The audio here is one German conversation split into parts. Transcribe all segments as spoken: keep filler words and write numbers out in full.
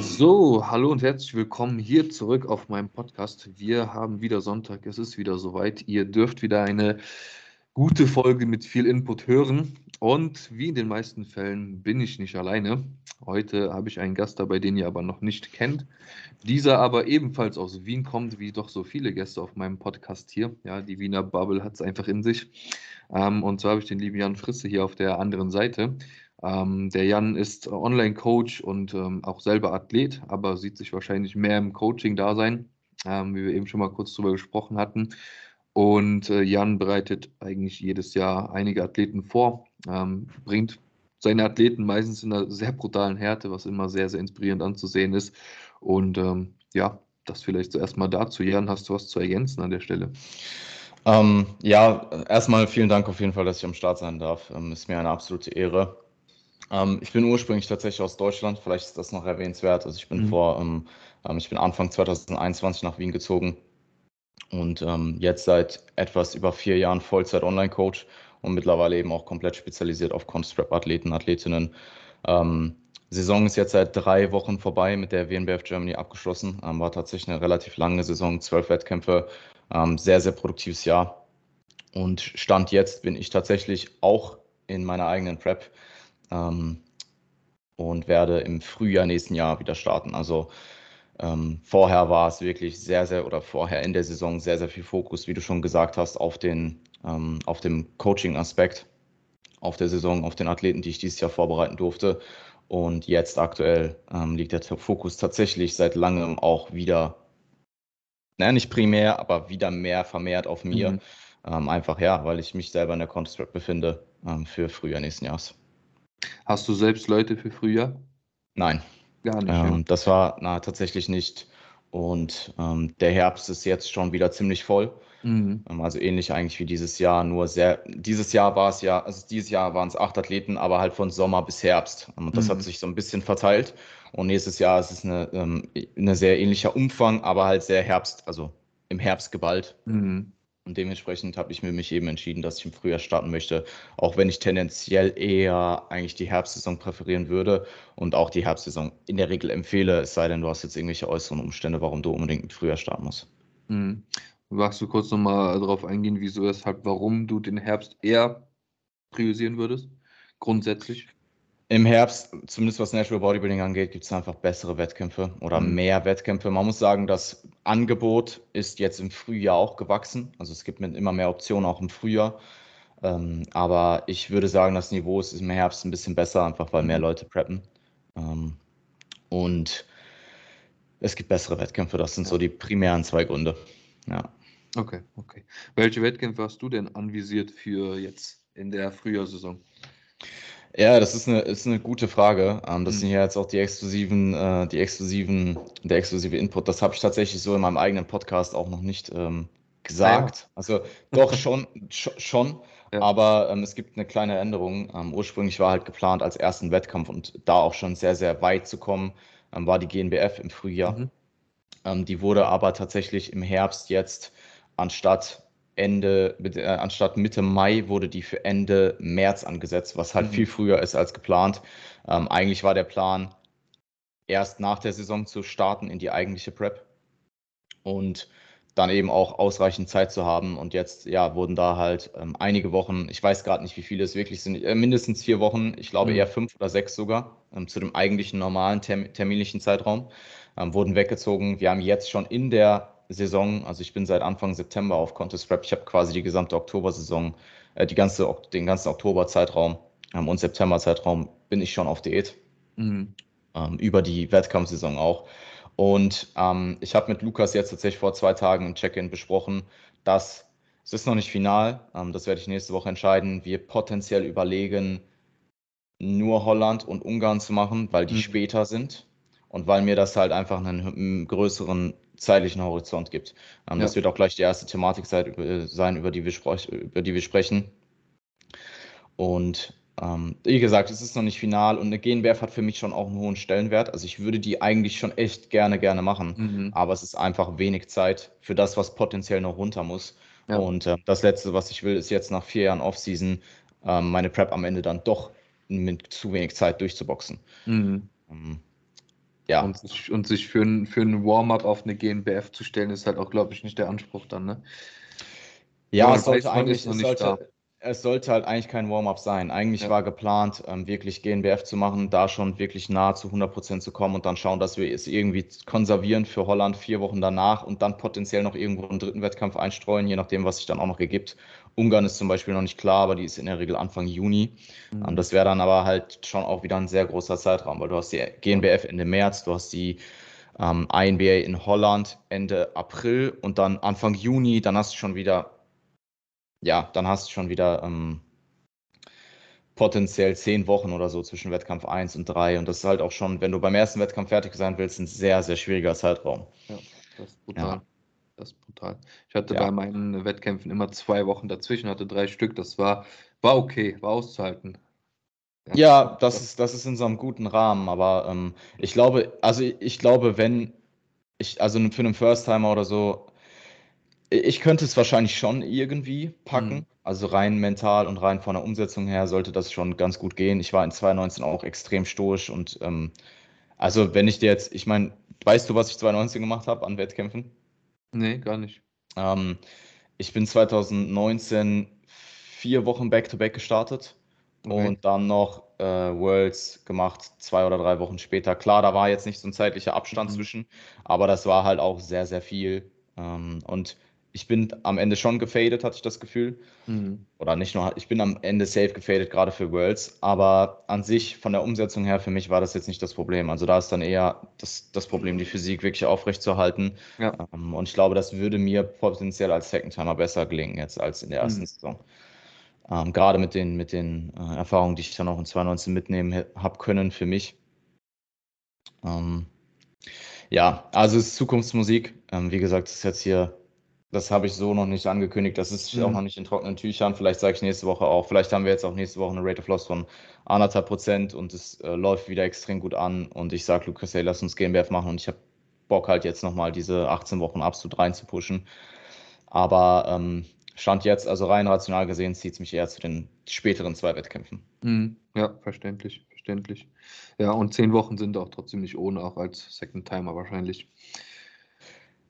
So, hallo und herzlich willkommen hier zurück auf meinem Podcast. Wir haben wieder Sonntag, es ist wieder soweit. Ihr dürft wieder eine gute Folge mit viel Input hören. Und wie in den meisten Fällen bin ich nicht alleine. Heute habe ich einen Gast dabei, den ihr aber noch nicht kennt. Dieser aber ebenfalls aus Wien kommt, wie doch so viele Gäste auf meinem Podcast hier. Ja, die Wiener Bubble hat es einfach in sich. Ähm, und zwar habe ich den lieben Jan Frisse hier auf der anderen Seite. Ähm, der Jan ist Online-Coach und ähm, auch selber Athlet, aber sieht sich wahrscheinlich mehr im Coaching-Dasein, ähm, wie wir eben schon mal kurz drüber gesprochen hatten. Und äh, Jan bereitet eigentlich jedes Jahr einige Athleten vor, ähm, bringt seine Athleten meistens in einer sehr brutalen Härte, was immer sehr, sehr inspirierend anzusehen ist. Und ähm, ja, das vielleicht zuerst mal dazu. Jan, hast du was zu ergänzen an der Stelle? Ähm, ja, erstmal vielen Dank auf jeden Fall, dass ich am Start sein darf. Ähm, ist mir eine absolute Ehre. Ähm, ich bin ursprünglich tatsächlich aus Deutschland, vielleicht ist das noch erwähnenswert. Also ich bin mhm. vor, ähm, ich bin Anfang zwanzig einundzwanzig nach Wien gezogen und ähm, jetzt seit etwas über vier Jahren Vollzeit-Online-Coach und mittlerweile eben auch komplett spezialisiert auf Constrap-Athleten, Athletinnen. Ähm, Saison ist jetzt seit drei Wochen vorbei, mit der W N B F Germany abgeschlossen. Ähm, war tatsächlich eine relativ lange Saison, zwölf Wettkämpfe, ähm, sehr, sehr produktives Jahr. Und Stand jetzt bin ich tatsächlich auch in meiner eigenen Prep. Ähm, und werde im Frühjahr nächsten Jahr wieder starten. Also ähm, vorher war es wirklich sehr, sehr, oder vorher in der Saison sehr, sehr viel Fokus, wie du schon gesagt hast, auf den, ähm, auf dem Coaching-Aspekt, auf der Saison, auf den Athleten, die ich dieses Jahr vorbereiten durfte. Und jetzt aktuell ähm, liegt der Fokus tatsächlich seit langem auch wieder, naja, nicht primär, aber wieder mehr vermehrt auf mir. Mhm. Ähm, einfach ja, weil ich mich selber in der Constrap befinde ähm, für Frühjahr nächsten Jahres. Hast du selbst Leute für Frühjahr? Nein. Gar nicht. Ähm, das war na, tatsächlich nicht. Und ähm, der Herbst ist jetzt schon wieder ziemlich voll. Mhm. Ähm, also ähnlich eigentlich wie dieses Jahr, nur sehr, dieses Jahr war es ja, also dieses Jahr waren es acht Athleten, aber halt von Sommer bis Herbst. Und das mhm. hat sich so ein bisschen verteilt. Und nächstes Jahr ist es eine, ähm, eine sehr ähnlicher Umfang, aber halt sehr Herbst, also im Herbst geballt. Mhm. Und dementsprechend habe ich mir mich eben entschieden, dass ich im Frühjahr starten möchte, auch wenn ich tendenziell eher eigentlich die Herbstsaison präferieren würde und auch die Herbstsaison in der Regel empfehle, es sei denn, du hast jetzt irgendwelche äußeren Umstände, warum du unbedingt im Frühjahr starten musst. Mhm. Magst du kurz nochmal darauf eingehen, wieso, weshalb, warum du den Herbst eher priorisieren würdest, grundsätzlich? Im Herbst, zumindest was Natural Bodybuilding angeht, gibt es einfach bessere Wettkämpfe oder mhm. mehr Wettkämpfe. Man muss sagen, das Angebot ist jetzt im Frühjahr auch gewachsen. Also es gibt immer mehr Optionen, auch im Frühjahr. Ähm, aber ich würde sagen, das Niveau ist im Herbst ein bisschen besser, einfach weil mehr Leute preppen. Ähm, und es gibt bessere Wettkämpfe. Das sind so die primären zwei Gründe. Ja. Okay, okay. Welche Wettkämpfe hast du denn anvisiert für jetzt in der Frühjahrssaison? Ja, das ist eine, ist eine gute Frage. Das sind ja jetzt auch die exklusiven, die exklusiven, der exklusive Input. Das habe ich tatsächlich so in meinem eigenen Podcast auch noch nicht ähm, gesagt. Ja. Also doch schon, schon. Ja. Aber ähm, es gibt eine kleine Änderung. Ähm, ursprünglich war halt geplant als ersten Wettkampf und da auch schon sehr, sehr weit zu kommen, ähm, war die G N B F im Frühjahr. Mhm. Ähm, die wurde aber tatsächlich im Herbst jetzt anstatt Ende, äh, anstatt Mitte Mai wurde die für Ende März angesetzt, was halt mhm. viel früher ist als geplant. Ähm, eigentlich war der Plan, erst nach der Saison zu starten in die eigentliche Prep und dann eben auch ausreichend Zeit zu haben. Und jetzt ja, wurden da halt ähm, einige Wochen, ich weiß gerade nicht, wie viele es wirklich sind, äh, mindestens vier Wochen, ich glaube mhm. eher fünf oder sechs sogar, ähm, zu dem eigentlichen normalen term- terminlichen Zeitraum, ähm, wurden weggezogen. Wir haben jetzt schon in der Saison, also ich bin seit Anfang September auf Contest Prep, ich habe quasi die gesamte Oktober-Saison, äh, die ganze, den ganzen Oktober-Zeitraum ähm, und September-Zeitraum bin ich schon auf Diät, mhm. ähm, über die Wettkampfsaison auch. Und ähm, ich habe mit Lukas jetzt tatsächlich vor zwei Tagen im Check-in besprochen, dass, es ist noch nicht final, ähm, das werde ich nächste Woche entscheiden, wir potenziell überlegen, nur Holland und Ungarn zu machen, weil die mhm. später sind und weil mir das halt einfach einen, einen größeren zeitlichen Horizont gibt. Ähm, ja. Das wird auch gleich die erste Thematik sein, über die wir, sprech, über die wir sprechen. Und ähm, wie gesagt, es ist noch nicht final und eine G N B F hat für mich schon auch einen hohen Stellenwert. Also ich würde die eigentlich schon echt gerne, gerne machen, mhm. aber es ist einfach wenig Zeit für das, was potenziell noch runter muss. Ja. Und äh, das Letzte, was ich will, ist jetzt nach vier Jahren Off-Season äh, meine Prep am Ende dann doch mit zu wenig Zeit durchzuboxen. Mhm. Ähm, Ja. Und sich, und sich für ein, für ein Warm-up auf eine G N B F zu stellen, ist halt auch, glaube ich, nicht der Anspruch dann, ne? Ja, es sollte, weiß, eigentlich, es, sollte, es sollte halt eigentlich kein Warm-up sein. Eigentlich ja. war geplant, wirklich G N B F zu machen, da schon wirklich nahe zu hundert Prozent zu kommen und dann schauen, dass wir es irgendwie konservieren für Holland vier Wochen danach und dann potenziell noch irgendwo einen dritten Wettkampf einstreuen, je nachdem, was sich dann auch noch ergibt. Ungarn ist zum Beispiel noch nicht klar, aber die ist in der Regel Anfang Juni. Mhm. Das wäre dann aber halt schon auch wieder ein sehr großer Zeitraum, weil du hast die G N B F Ende März, du hast die ähm, I N B A in Holland Ende April und dann Anfang Juni, dann hast du schon wieder Ja, dann hast du schon wieder ähm, potenziell zehn Wochen oder so zwischen Wettkampf eins und drei. Und das ist halt auch schon, wenn du beim ersten Wettkampf fertig sein willst, ein sehr, sehr schwieriger Zeitraum. Ja, das ist brutal. Ja. Das ist brutal. Ich hatte ja. bei meinen Wettkämpfen immer zwei Wochen dazwischen, hatte drei Stück. Das war, war okay, war auszuhalten. Ja, ja das, das, ist, das ist in so einem guten Rahmen. Aber ähm, ich glaube, also ich glaube, wenn ich, also für einen First-Timer oder so, ich könnte es wahrscheinlich schon irgendwie packen, mhm. also rein mental und rein von der Umsetzung her sollte das schon ganz gut gehen. Ich war in zwanzig neunzehn auch extrem stoisch und ähm, also wenn ich dir jetzt, ich meine, weißt du, was ich zwanzig neunzehn gemacht habe an Wettkämpfen? Nee, gar nicht. Ähm, ich bin zwanzig neunzehn vier Wochen Back-to-Back gestartet okay. und dann noch äh, Worlds gemacht, zwei oder drei Wochen später. Klar, da war jetzt nicht so ein zeitlicher Abstand mhm. zwischen, aber das war halt auch sehr, sehr viel ähm, und ich bin am Ende schon gefadet, hatte ich das Gefühl. Mhm. Oder nicht nur, ich bin am Ende safe gefadet, gerade für Worlds. Aber an sich, von der Umsetzung her, für mich war das jetzt nicht das Problem. Also da ist dann eher das, das Problem, die Physik wirklich aufrechtzuerhalten. Ja. Um, und ich glaube, das würde mir potenziell als Second-Timer besser gelingen jetzt als in der ersten mhm. Saison. Um, gerade mit den, mit den äh, Erfahrungen, die ich dann auch in zwanzig neunzehn mitnehmen habe können für mich. Um, ja, also es ist Zukunftsmusik. Um, wie gesagt, es ist jetzt hier... Das habe ich so noch nicht angekündigt. Das ist mhm. auch noch nicht in trockenen Tüchern. Vielleicht sage ich nächste Woche auch. Vielleicht haben wir jetzt auch nächste Woche eine Rate of Loss von anderthalb Prozent und es äh, läuft wieder extrem gut an. Und ich sage, Lukas, hey, lass uns G N B F machen. Und ich habe Bock halt jetzt nochmal diese achtzehn Wochen absolut rein zu pushen. Aber ähm, Stand jetzt, also rein rational gesehen, zieht es mich eher zu den späteren zwei Wettkämpfen. Mhm. Ja, verständlich, verständlich. Ja, und zehn Wochen sind auch trotzdem nicht ohne, auch als Second-Timer wahrscheinlich.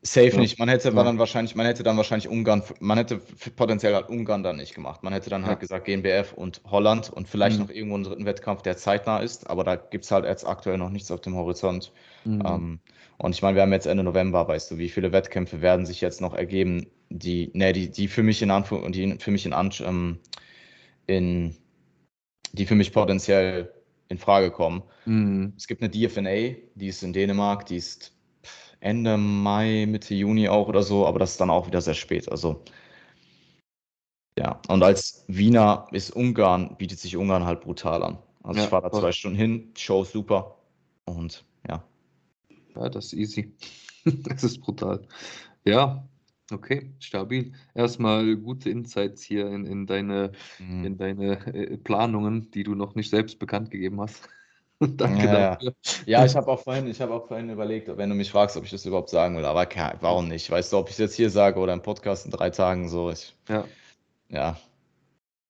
Safe ja. nicht. Man hätte ja. dann wahrscheinlich, man hätte dann wahrscheinlich Ungarn, man hätte potenziell halt Ungarn dann nicht gemacht. Man hätte dann halt ja. gesagt G N B F und Holland und vielleicht mhm. noch irgendwo einen dritten Wettkampf, der zeitnah ist, aber da gibt es halt jetzt aktuell noch nichts auf dem Horizont. Mhm. Um, und ich meine, wir haben jetzt Ende November, weißt du, wie viele Wettkämpfe werden sich jetzt noch ergeben, die, ne, die, die für mich in Anführung und die für mich in Ansch, ähm, in die für mich potenziell in Frage kommen. Mhm. Es gibt eine D F N A, die ist in Dänemark, die ist Ende Mai, Mitte Juni auch oder so, aber das ist dann auch wieder sehr spät. Also ja, und als Wiener ist Ungarn, bietet sich Ungarn halt brutal an. Also ja, ich war da voll. zwei Stunden hin, Show super und ja. Ja, das ist easy. Das ist brutal. Ja, okay, stabil. Erstmal gute Insights hier in, in deine, mhm. in deine Planungen, die du noch nicht selbst bekannt gegeben hast. Danke ja, dafür. Ja, ich habe auch, hab auch vorhin überlegt, wenn du mich fragst, ob ich das überhaupt sagen will, aber warum nicht? Weißt du, ob ich es jetzt hier sage oder im Podcast in drei Tagen so. Ich, ja. ja.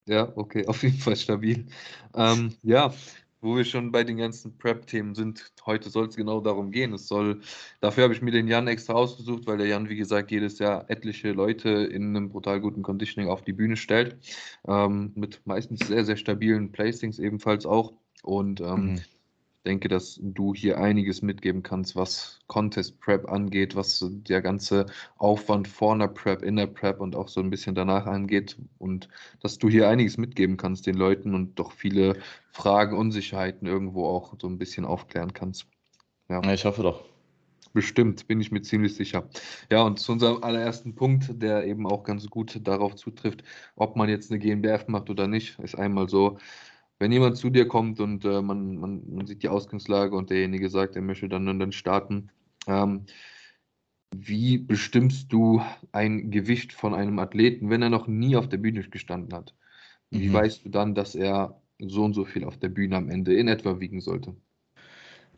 Ja, okay, auf jeden Fall stabil. Ähm, ja, wo wir schon bei den ganzen Prep-Themen sind, heute soll es genau darum gehen. Es soll, dafür habe ich mir den Jan extra ausgesucht, weil der Jan, wie gesagt, jedes Jahr etliche Leute in einem brutal guten Conditioning auf die Bühne stellt. Ähm, mit meistens sehr, sehr stabilen Placings ebenfalls auch. Und ähm, mhm. ich denke, dass du hier einiges mitgeben kannst, was Contest Prep angeht, was der ganze Aufwand vor einer Prep, in der Prep und auch so ein bisschen danach angeht und dass du hier einiges mitgeben kannst den Leuten und doch viele Fragen, Unsicherheiten irgendwo auch so ein bisschen aufklären kannst. Ja, ich hoffe doch. Bestimmt, bin ich mir ziemlich sicher. Ja, und zu unserem allerersten Punkt, der eben auch ganz gut darauf zutrifft, ob man jetzt eine G N B F macht oder nicht, ist einmal so, wenn jemand zu dir kommt und äh, man, man, man sieht die Ausgangslage und derjenige sagt, er möchte dann und dann starten, ähm, wie bestimmst du ein Gewicht von einem Athleten, wenn er noch nie auf der Bühne gestanden hat? Wie mhm. weißt du dann, dass er so und so viel auf der Bühne am Ende in etwa wiegen sollte?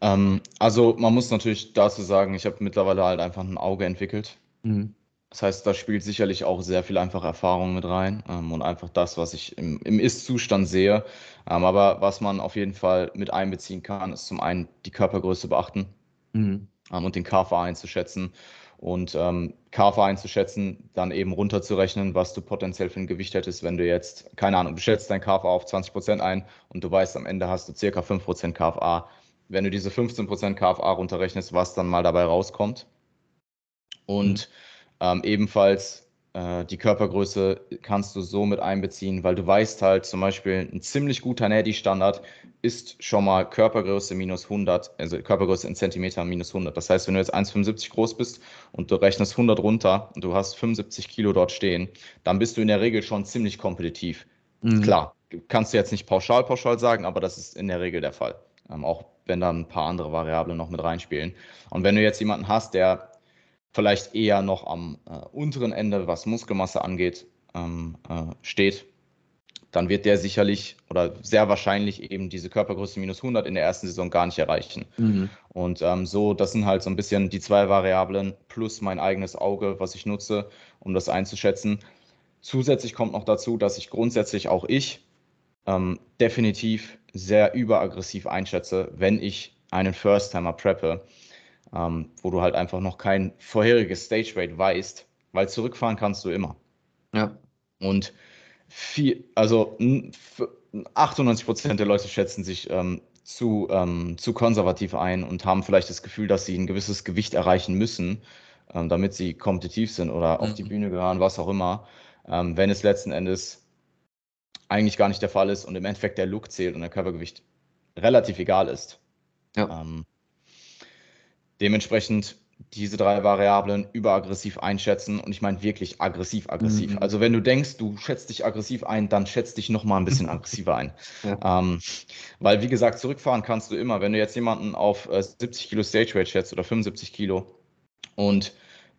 Ähm, also man muss natürlich dazu sagen, ich habe mittlerweile halt einfach ein Auge entwickelt. Mhm. Das heißt, da spielt sicherlich auch sehr viel einfach Erfahrung mit rein ähm, und einfach das, was ich im, im Ist-Zustand sehe. Ähm, aber was man auf jeden Fall mit einbeziehen kann, ist zum einen die Körpergröße beachten. Mhm. Ähm, und den K V A einzuschätzen. Und ähm, K V A einzuschätzen, dann eben runterzurechnen, was du potenziell für ein Gewicht hättest, wenn du jetzt, keine Ahnung, du schätzt dein K V A auf zwanzig Prozent ein und du weißt, am Ende hast du circa fünf Prozent K V A. Wenn du diese fünfzehn Prozent K V A runterrechnest, was dann mal dabei rauskommt. Und ähm, ebenfalls äh, die Körpergröße kannst du so mit einbeziehen, weil du weißt halt zum Beispiel, ein ziemlich guter N A D I-Standard ist schon mal Körpergröße minus hundert, also Körpergröße in Zentimetern minus hundert. Das heißt, wenn du jetzt eins Komma fünfundsiebzig groß bist und du rechnest hundert runter und du hast fünfundsiebzig Kilo dort stehen, dann bist du in der Regel schon ziemlich kompetitiv. Mhm. Klar, kannst du jetzt nicht pauschal pauschal sagen, aber das ist in der Regel der Fall. Ähm, auch wenn da ein paar andere Variablen noch mit reinspielen. Und wenn du jetzt jemanden hast, der vielleicht eher noch am äh, unteren Ende, was Muskelmasse angeht, ähm, äh, steht, dann wird der sicherlich oder sehr wahrscheinlich eben diese Körpergröße minus hundert in der ersten Saison gar nicht erreichen. Mhm. Und ähm, so, das sind halt so ein bisschen die zwei Variablen plus mein eigenes Auge, was ich nutze, um das einzuschätzen. Zusätzlich kommt noch dazu, dass ich grundsätzlich auch ich ähm, definitiv sehr überaggressiv einschätze, wenn ich einen First-Timer preppe. Ähm, wo du halt einfach noch kein vorheriges Stage-Weight weißt, weil zurückfahren kannst du immer. Ja. Und viel, also achtundneunzig Prozent der Leute schätzen sich ähm, zu, ähm, zu konservativ ein und haben vielleicht das Gefühl, dass sie ein gewisses Gewicht erreichen müssen, ähm, damit sie kompetitiv sind oder mhm. auf die Bühne gehören, was auch immer, ähm, wenn es letzten Endes eigentlich gar nicht der Fall ist und im Endeffekt der Look zählt und der Körpergewicht relativ egal ist. Ja. Ähm, Dementsprechend diese drei Variablen überaggressiv einschätzen und ich meine wirklich aggressiv, aggressiv. Mhm. Also wenn du denkst, du schätzt dich aggressiv ein, dann schätzt dich nochmal ein bisschen aggressiver ein. Ja. Ähm, weil wie gesagt, zurückfahren kannst du immer. Wenn du jetzt jemanden auf äh, siebzig Kilo Stageweight schätzt oder fünfundsiebzig Kilo und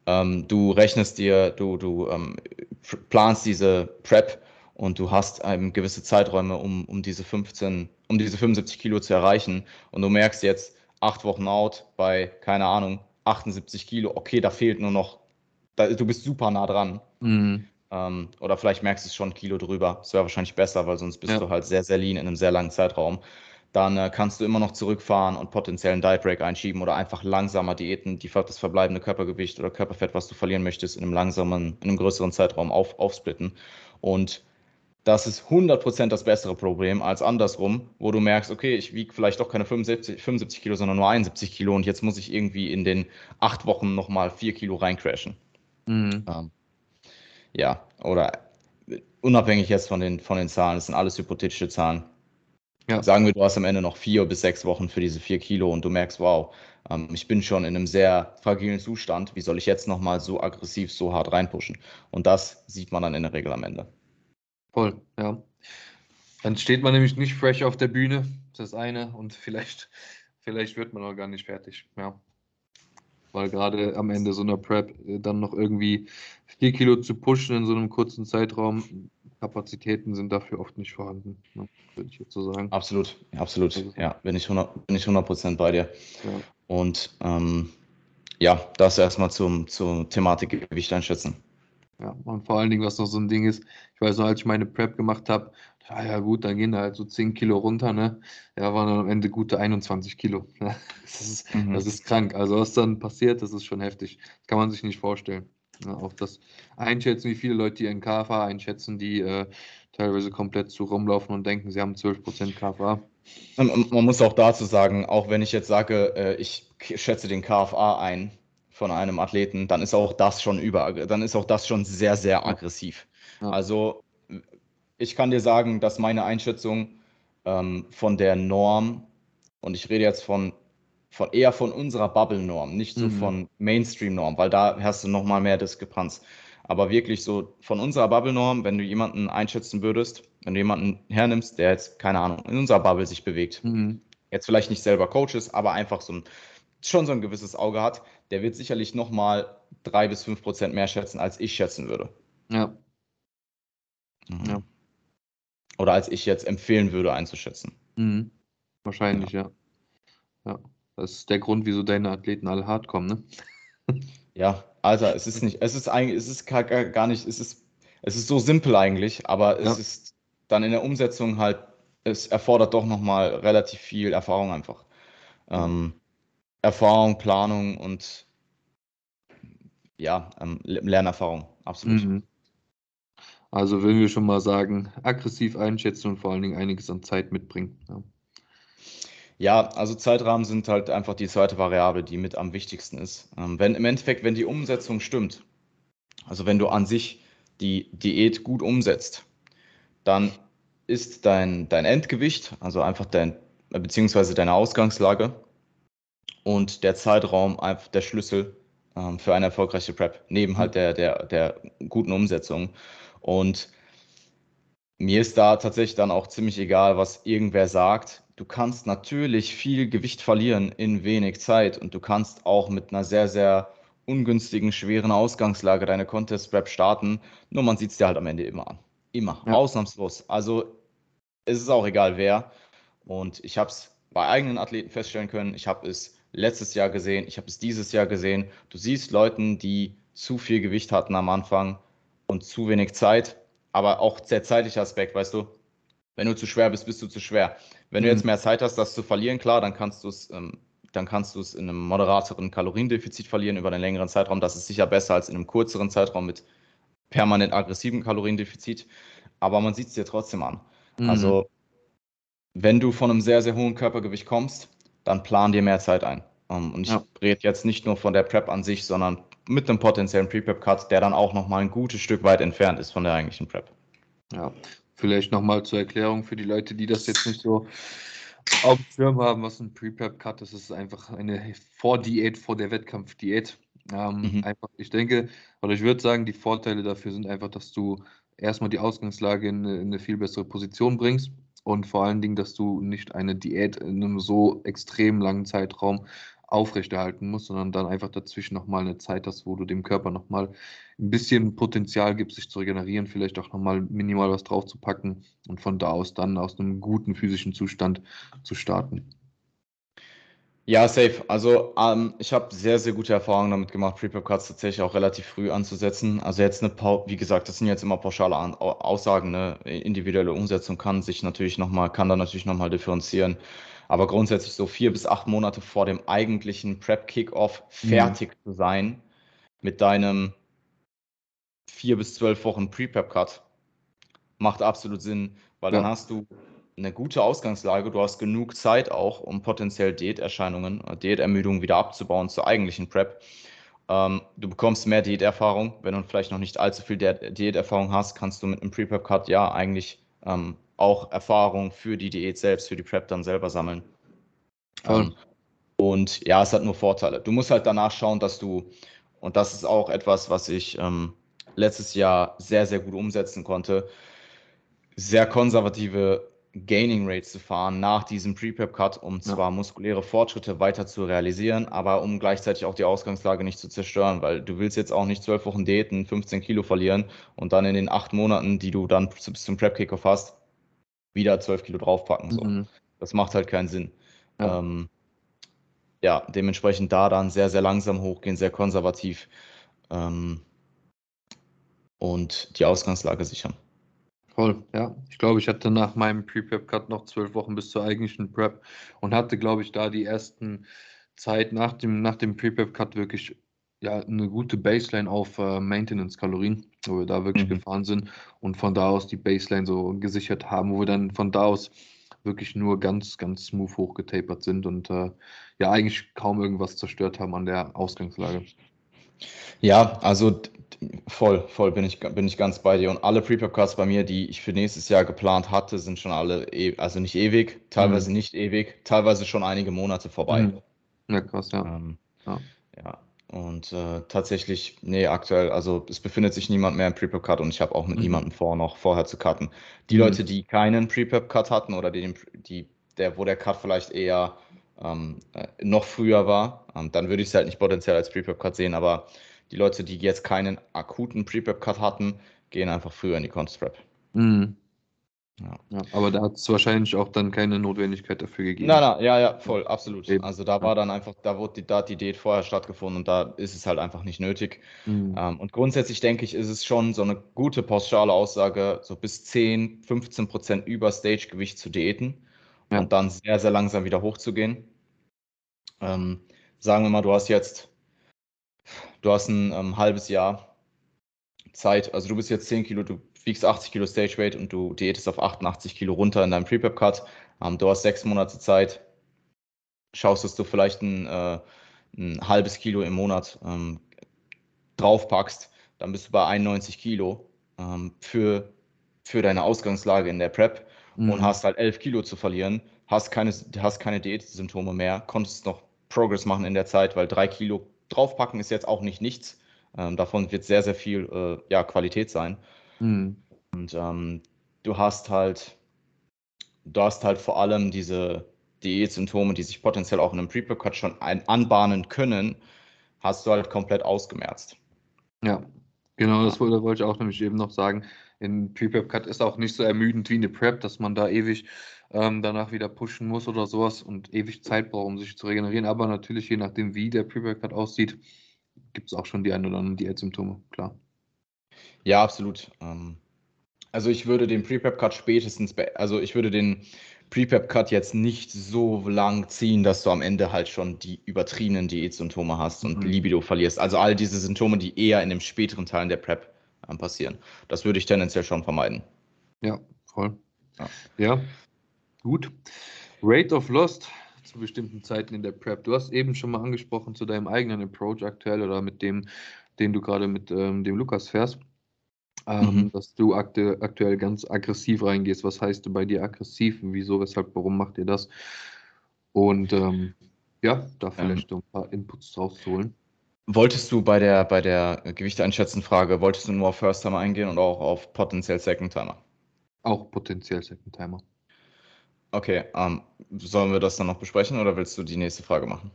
ähm, du rechnest dir, du, du ähm, planst diese Prep und du hast ähm, gewisse Zeiträume, um, um diese fünfzehn, um diese fünfundsiebzig Kilo zu erreichen und du merkst jetzt, acht Wochen out bei, keine Ahnung, achtundsiebzig Kilo, okay, da fehlt nur noch, da, du bist super nah dran. Mhm. Ähm, oder vielleicht merkst du es schon ein Kilo drüber, das wäre wahrscheinlich besser, weil sonst bist ja. du halt sehr, sehr lean in einem sehr langen Zeitraum. Dann äh, kannst du immer noch zurückfahren und potenziell einen Dietbreak einschieben oder einfach langsamer Diäten, die, das verbleibende Körpergewicht oder Körperfett, was du verlieren möchtest, in einem langsamen, in einem größeren Zeitraum auf, aufsplitten. Und das ist hundert Prozent das bessere Problem als andersrum, wo du merkst, okay, ich wiege vielleicht doch keine fünfundsiebzig Kilo, sondern nur einundsiebzig Kilo und jetzt muss ich irgendwie in den acht Wochen nochmal vier Kilo reincrashen. Mhm. Ähm, ja, oder unabhängig jetzt von den, von den Zahlen, das sind alles hypothetische Zahlen. Ja. Sagen wir, du hast am Ende noch vier bis sechs Wochen für diese vier Kilo und du merkst, wow, ähm, ich bin schon in einem sehr fragilen Zustand, wie soll ich jetzt nochmal so aggressiv, so hart reinpushen? Und das sieht man dann in der Regel am Ende. Voll, ja. Dann steht man nämlich nicht fresh auf der Bühne, das ist das eine, und vielleicht, vielleicht wird man auch gar nicht fertig, ja. Weil gerade am Ende so einer Prep dann noch irgendwie vier Kilo zu pushen in so einem kurzen Zeitraum, Kapazitäten sind dafür oft nicht vorhanden, ne, würde ich jetzt so sagen. Absolut, absolut, also, ja, bin ich hundert Prozent bei dir. Ja. Und ähm, ja, das erstmal zum, zur Thematik Gewicht einschätzen. Ja, und vor allen Dingen, was noch so ein Ding ist, ich weiß noch, als ich meine Prep gemacht habe, ja, ja gut, dann gehen da halt so zehn Kilo runter, ne? Ja, waren dann am Ende gute einundzwanzig Kilo. Ne? Das ist, mhm. das ist krank. Also was dann passiert, das ist schon heftig. Das kann man sich nicht vorstellen. Ja, auch das Einschätzen, wie viele Leute ihren K V A einschätzen, die äh, teilweise komplett zu rumlaufen und denken, sie haben zwölf Prozent K V A. Man muss auch dazu sagen, auch wenn ich jetzt sage, äh, ich schätze den K V A ein, von einem Athleten, dann ist auch das schon über, dann ist auch das schon sehr, sehr aggressiv. Ja. Also ich kann dir sagen, dass meine Einschätzung ähm, von der Norm, und ich rede jetzt von, von eher von unserer Bubble-Norm, nicht so mhm. von Mainstream-Norm, weil da hast du nochmal mehr Diskrepanz. Aber wirklich so von unserer Bubble-Norm, wenn du jemanden einschätzen würdest, wenn du jemanden hernimmst, der jetzt, keine Ahnung, in unserer Bubble sich bewegt, mhm. jetzt vielleicht nicht selber Coach ist, aber einfach so ein schon so ein gewisses Auge hat, der wird sicherlich nochmal drei bis fünf Prozent mehr schätzen, als ich schätzen würde. Ja. Mhm. ja. Oder als ich jetzt empfehlen würde, einzuschätzen. Mhm. Wahrscheinlich, ja. ja. Ja. Das ist der Grund, wieso deine Athleten alle hart kommen, ne? Ja, Alter, es ist nicht, es ist eigentlich, es ist gar, gar nicht, es ist, es ist so simpel eigentlich, aber es ja. ist dann in der Umsetzung halt, es erfordert doch nochmal relativ viel Erfahrung einfach. Ähm, Erfahrung, Planung und ja, ähm, Lernerfahrung, absolut. Mhm. Also würden wir schon mal sagen, aggressiv einschätzen und vor allen Dingen einiges an Zeit mitbringen. Ja. Ja, also Zeitrahmen sind halt einfach die zweite Variable, die mit am wichtigsten ist. Ähm, wenn im Endeffekt, wenn die Umsetzung stimmt, also wenn du an sich die Diät gut umsetzt, dann ist dein, dein Endgewicht, also einfach dein, beziehungsweise deine Ausgangslage und der Zeitraum einfach der Schlüssel ähm, für eine erfolgreiche Prep, neben halt der, der, der guten Umsetzung. Und mir ist da tatsächlich dann auch ziemlich egal, was irgendwer sagt. Du kannst natürlich viel Gewicht verlieren in wenig Zeit und du kannst auch mit einer sehr, sehr ungünstigen, schweren Ausgangslage deine Contest-Prep starten. Nur man sieht es dir halt am Ende immer an. Immer, ja. Ausnahmslos. Also es ist auch egal wer. Und ich habe es bei eigenen Athleten feststellen können. Ich habe es letztes Jahr gesehen. Ich habe es dieses Jahr gesehen. Du siehst Leuten, die zu viel Gewicht hatten am Anfang und zu wenig Zeit. Aber auch der zeitliche Aspekt, weißt du, wenn du zu schwer bist, bist du zu schwer. Wenn du jetzt mehr Zeit hast, das zu verlieren, klar, dann kannst du es ähm, dann kannst du es in einem moderateren Kaloriendefizit verlieren über einen längeren Zeitraum. Das ist sicher besser als in einem kürzeren Zeitraum mit permanent aggressivem Kaloriendefizit. Aber man sieht es dir trotzdem an. Mhm. Also, wenn du von einem sehr, sehr hohen Körpergewicht kommst, dann plan dir mehr Zeit ein. Ähm, und ich ja. rede jetzt nicht nur von der Prep an sich, sondern mit einem potenziellen Pre-Prep-Cut, der dann auch nochmal ein gutes Stück weit entfernt ist von der eigentlichen Prep. Ja. Vielleicht nochmal zur Erklärung für die Leute, die das jetzt nicht so auf dem Schirm haben, was ein Pre-Prep-Cut ist. Es ist einfach eine Vordiät, vor der Wettkampfdiät. Ähm, mhm. Einfach, ich denke, oder ich würde sagen, die Vorteile dafür sind einfach, dass du erstmal die Ausgangslage in eine, in eine viel bessere Position bringst und vor allen Dingen, dass du nicht eine Diät in einem so extrem langen Zeitraum aufrechterhalten musst, sondern dann einfach dazwischen nochmal eine Zeit hast, wo du dem Körper nochmal ein bisschen Potenzial gibst, sich zu regenerieren, vielleicht auch nochmal minimal was draufzupacken und von da aus dann aus einem guten physischen Zustand zu starten. Ja, safe. Also ähm, ich habe sehr, sehr gute Erfahrungen damit gemacht, Pre-Prep-Cuts tatsächlich auch relativ früh anzusetzen. Also jetzt eine, wie gesagt, das sind jetzt immer pauschale Aussagen, ne? Individuelle Umsetzung kann sich natürlich nochmal, kann da natürlich nochmal differenzieren. Aber grundsätzlich so vier bis acht Monate vor dem eigentlichen Prep-Kick-Off fertig mhm. zu sein mit deinem vier bis zwölf Wochen Pre-Prep-Cut macht absolut Sinn, weil ja. dann hast du eine gute Ausgangslage, du hast genug Zeit auch, um potenziell Diäterscheinungen, Diätermüdung wieder abzubauen zur eigentlichen Prep. Ähm, du bekommst mehr Diäterfahrung, wenn du vielleicht noch nicht allzu viel Diäterfahrung hast, kannst du mit einem Pre-Prep-Cut ja eigentlich ähm, auch Erfahrung für die Diät selbst, für die Prep dann selber sammeln. Cool. Und ja, es hat nur Vorteile. Du musst halt danach schauen, dass du, und das ist auch etwas, was ich ähm, letztes Jahr sehr, sehr gut umsetzen konnte, sehr konservative Gaining Rates zu fahren nach diesem Pre-Prep-Cut, um zwar ja. muskuläre Fortschritte weiter zu realisieren, aber um gleichzeitig auch die Ausgangslage nicht zu zerstören, weil du willst jetzt auch nicht zwölf Wochen Diäten, fünfzehn Kilo verlieren und dann in den acht Monaten, die du dann bis zum Prep-Kickoff hast, wieder zwölf Kilo draufpacken. So. Mhm. Das macht halt keinen Sinn. Ja. Ähm, ja, dementsprechend da dann sehr, sehr langsam hochgehen, sehr konservativ ähm, und die Ausgangslage sichern. Voll, ja. Ich glaube, ich hatte nach meinem Pre-Prep-Cut noch zwölf Wochen bis zur eigentlichen Prep und hatte, glaube ich, da die ersten Zeit nach dem, nach dem Pre-Prep-Cut wirklich ja, eine gute Baseline auf äh, Maintenance-Kalorien, wo wir da wirklich mhm. gefahren sind und von da aus die Baseline so gesichert haben, wo wir dann von da aus wirklich nur ganz, ganz smooth hochgetapert sind und äh, ja eigentlich kaum irgendwas zerstört haben an der Ausgangslage. Ja, also voll, voll bin ich, bin ich ganz bei dir und alle Pre-Prep-Cuts bei mir, die ich für nächstes Jahr geplant hatte, sind schon alle, e- also nicht ewig, teilweise mhm. nicht ewig, teilweise schon einige Monate vorbei. Mhm. Ja, krass, ja. Ähm, ja. ja. Und äh, tatsächlich, nee, aktuell, also es befindet sich niemand mehr im Pre-Prep-Cut und ich habe auch mit mhm. niemandem vor, noch vorher zu cutten. Die mhm. Leute, die keinen Pre-Prep-Cut hatten oder die, die, der, wo der Cut vielleicht eher ähm, noch früher war, ähm, dann würde ich es halt nicht potenziell als Pre-Prep-Cut sehen, aber die Leute, die jetzt keinen akuten Pre-Prep-Cut hatten, gehen einfach früher in die Contest-Prep. Mhm. Ja. Ja, aber da hat es wahrscheinlich auch dann keine Notwendigkeit dafür gegeben. Nein, nein, ja, ja, voll, absolut. Eben. Also da war dann einfach, da wurde die, da hat die Diät vorher stattgefunden und da ist es halt einfach nicht nötig. Mhm. Ähm, und grundsätzlich denke ich, ist es schon so eine gute pauschale Aussage, so bis zehn, fünfzehn Prozent über Stage-Gewicht zu diäten ja. und dann sehr, sehr langsam wieder hochzugehen. Ähm, sagen wir mal, du hast jetzt, du hast ein ähm, halbes Jahr Zeit, also du bist jetzt zehn Kilo, du wiegst achtzig Kilo Stageweight und du diätest auf achtundachtzig Kilo runter in deinem Pre-Prep-Cut. Ähm, du hast sechs Monate Zeit, schaust, dass du vielleicht ein, äh, ein halbes Kilo im Monat ähm, draufpackst, dann bist du bei einundneunzig Kilo ähm, für, für deine Ausgangslage in der Prep mhm. und hast halt elf Kilo zu verlieren, hast keine, hast keine Diätsymptome mehr, konntest noch Progress machen in der Zeit, weil drei Kilo draufpacken ist jetzt auch nicht nichts. Ähm, davon wird sehr, sehr viel äh, ja, Qualität sein. Mhm. Und ähm, du hast halt, du hast halt vor allem diese Diätsymptome, die sich potenziell auch in einem Pre-Prep-Cut schon ein, anbahnen können, hast du halt komplett ausgemerzt. Ja, genau, das wollte, wollte ich auch nämlich eben noch sagen. In Pre-Prep-Cut ist auch nicht so ermüdend wie eine Prep, dass man da ewig ähm, danach wieder pushen muss oder sowas und ewig Zeit braucht, um sich zu regenerieren. Aber natürlich, je nachdem, wie der Pre-Prep-Cut aussieht, gibt es auch schon die ein oder anderen Diätsymptome, klar. Ja, absolut. Ähm, also ich würde den Pre-Prep-Cut spätestens, also ich würde den Pre-Prep-Cut jetzt nicht so lang ziehen, dass du am Ende halt schon die übertriebenen Diätsymptome hast und mhm. Libido verlierst. Also all diese Symptome, die eher in dem späteren Teil der Prep ähm, passieren. Das würde ich tendenziell schon vermeiden. Ja, voll. Ja, ja. Gut. Rate of Lost zu bestimmten Zeiten in der Prep. Du hast eben schon mal angesprochen zu deinem eigenen Approach aktuell oder mit dem, den du gerade mit ähm, dem Lukas fährst. Ähm, mhm. dass du aktu- aktuell ganz aggressiv reingehst. Was heißt du bei dir aggressiv? Wieso, weshalb, warum macht ihr das? Und ähm, ja, da vielleicht ähm, ein paar Inputs rauszuholen. Wolltest du bei der, bei der Gewichte einschätzen Frage, wolltest du nur auf First Timer eingehen und auch auf potenziell Second Timer? Auch potenziell Second Timer. Okay, ähm, sollen wir das dann noch besprechen oder willst du die nächste Frage machen?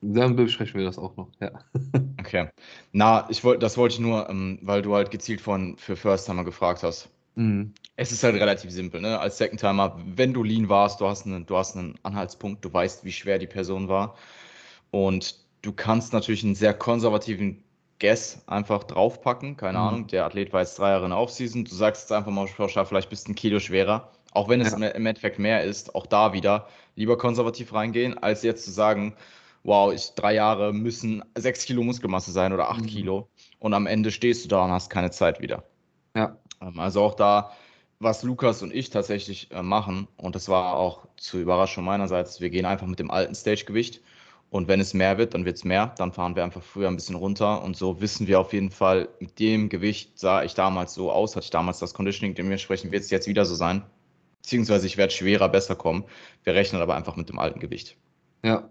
Dann besprechen wir das auch noch, ja. Okay. Na, ich wollte, das wollte ich nur, ähm, weil du halt gezielt von für First-Timer gefragt hast. Mhm. Es ist halt relativ simpel, ne? Als Second-Timer, wenn du lean warst, du hast einen, du hast einen Anhaltspunkt, du weißt, wie schwer die Person war. Und du kannst natürlich einen sehr konservativen Guess einfach draufpacken. Keine mhm. Ahnung, der Athlet war jetzt drei Jahre in der Offseason. Du sagst jetzt einfach mal, vielleicht bist du ein Kilo schwerer. Auch wenn es ja. im Endeffekt mehr ist, auch da wieder lieber konservativ reingehen, als jetzt zu sagen, wow, ich, drei Jahre müssen sechs Kilo Muskelmasse sein oder acht mhm. Kilo und am Ende stehst du da und hast keine Zeit wieder. Ja. Also auch da, was Lukas und ich tatsächlich machen, und das war auch zur Überraschung meinerseits, wir gehen einfach mit dem alten Stagegewicht und wenn es mehr wird, dann wird es mehr, dann fahren wir einfach früher ein bisschen runter und so wissen wir auf jeden Fall, mit dem Gewicht sah ich damals so aus, hatte ich damals das Conditioning, dementsprechend wird es jetzt wieder so sein, beziehungsweise ich werde schwerer besser kommen, wir rechnen aber einfach mit dem alten Gewicht. Ja.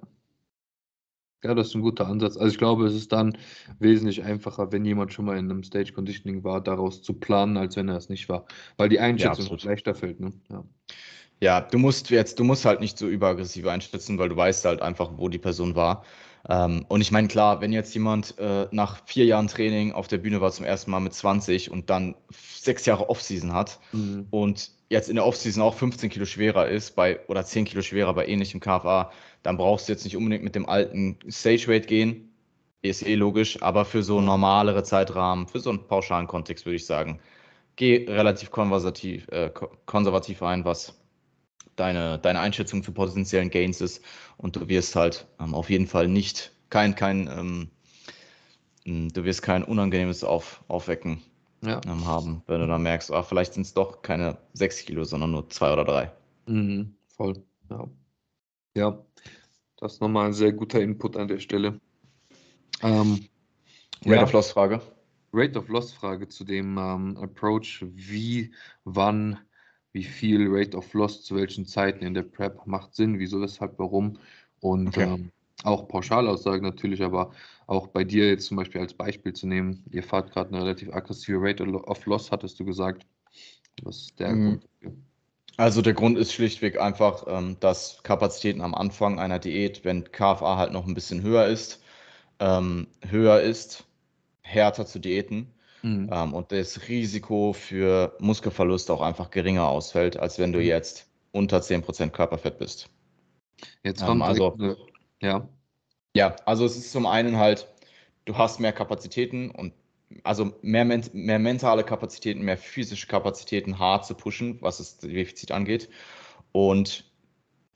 Ja, das ist ein guter Ansatz. Also ich glaube, es ist dann wesentlich einfacher, wenn jemand schon mal in einem Stage Conditioning war, daraus zu planen, als wenn er es nicht war. Weil die Einschätzung ja, leichter fällt. Ne? Ja. ja, du musst jetzt, du musst halt nicht so überaggressiv einschätzen, weil du weißt halt einfach, wo die Person war. Und ich meine, klar, wenn jetzt jemand nach vier Jahren Training auf der Bühne war zum ersten Mal mit zwanzig und dann sechs Jahre Offseason hat mhm. und jetzt in der Offseason auch fünfzehn Kilo schwerer ist bei oder zehn Kilo schwerer bei ähnlichem K F A, dann brauchst du jetzt nicht unbedingt mit dem alten Stageweight gehen, ist eh logisch, aber für so normalere Zeitrahmen, für so einen pauschalen Kontext würde ich sagen, geh relativ konservativ, äh, konservativ ein, was deine, deine Einschätzung zu potenziellen Gains ist und du wirst halt ähm, auf jeden Fall nicht, kein, kein, ähm, du wirst kein unangenehmes Auf, Aufwecken Ja. haben, wenn du dann merkst, ah, vielleicht sind es doch keine sechs Kilo, sondern nur zwei oder drei. Mhm, voll, ja. Ja, das ist nochmal ein sehr guter Input an der Stelle. Ähm, Rate ja. of Loss-Frage. Rate of Loss-Frage zu dem ähm, Approach, wie, wann, wie viel Rate of Loss zu welchen Zeiten in der Prep macht Sinn, wieso, weshalb, warum und okay. ähm, auch Pauschalaussagen natürlich, aber auch bei dir jetzt zum Beispiel als Beispiel zu nehmen, ihr fahrt gerade eine relativ aggressive Rate of Loss, hattest du gesagt. Was ist der mhm. Grund? Also der Grund ist schlichtweg einfach, dass Kapazitäten am Anfang einer Diät, wenn K F A halt noch ein bisschen höher ist, höher ist, härter zu diäten mhm. und das Risiko für Muskelverlust auch einfach geringer ausfällt, als wenn du jetzt unter zehn Prozent Körperfett bist. Jetzt kommt also... Eine Ja. Ja, also es ist zum einen halt, du hast mehr Kapazitäten und also mehr, men- mehr mentale Kapazitäten, mehr physische Kapazitäten, hart zu pushen, was das Defizit angeht. Und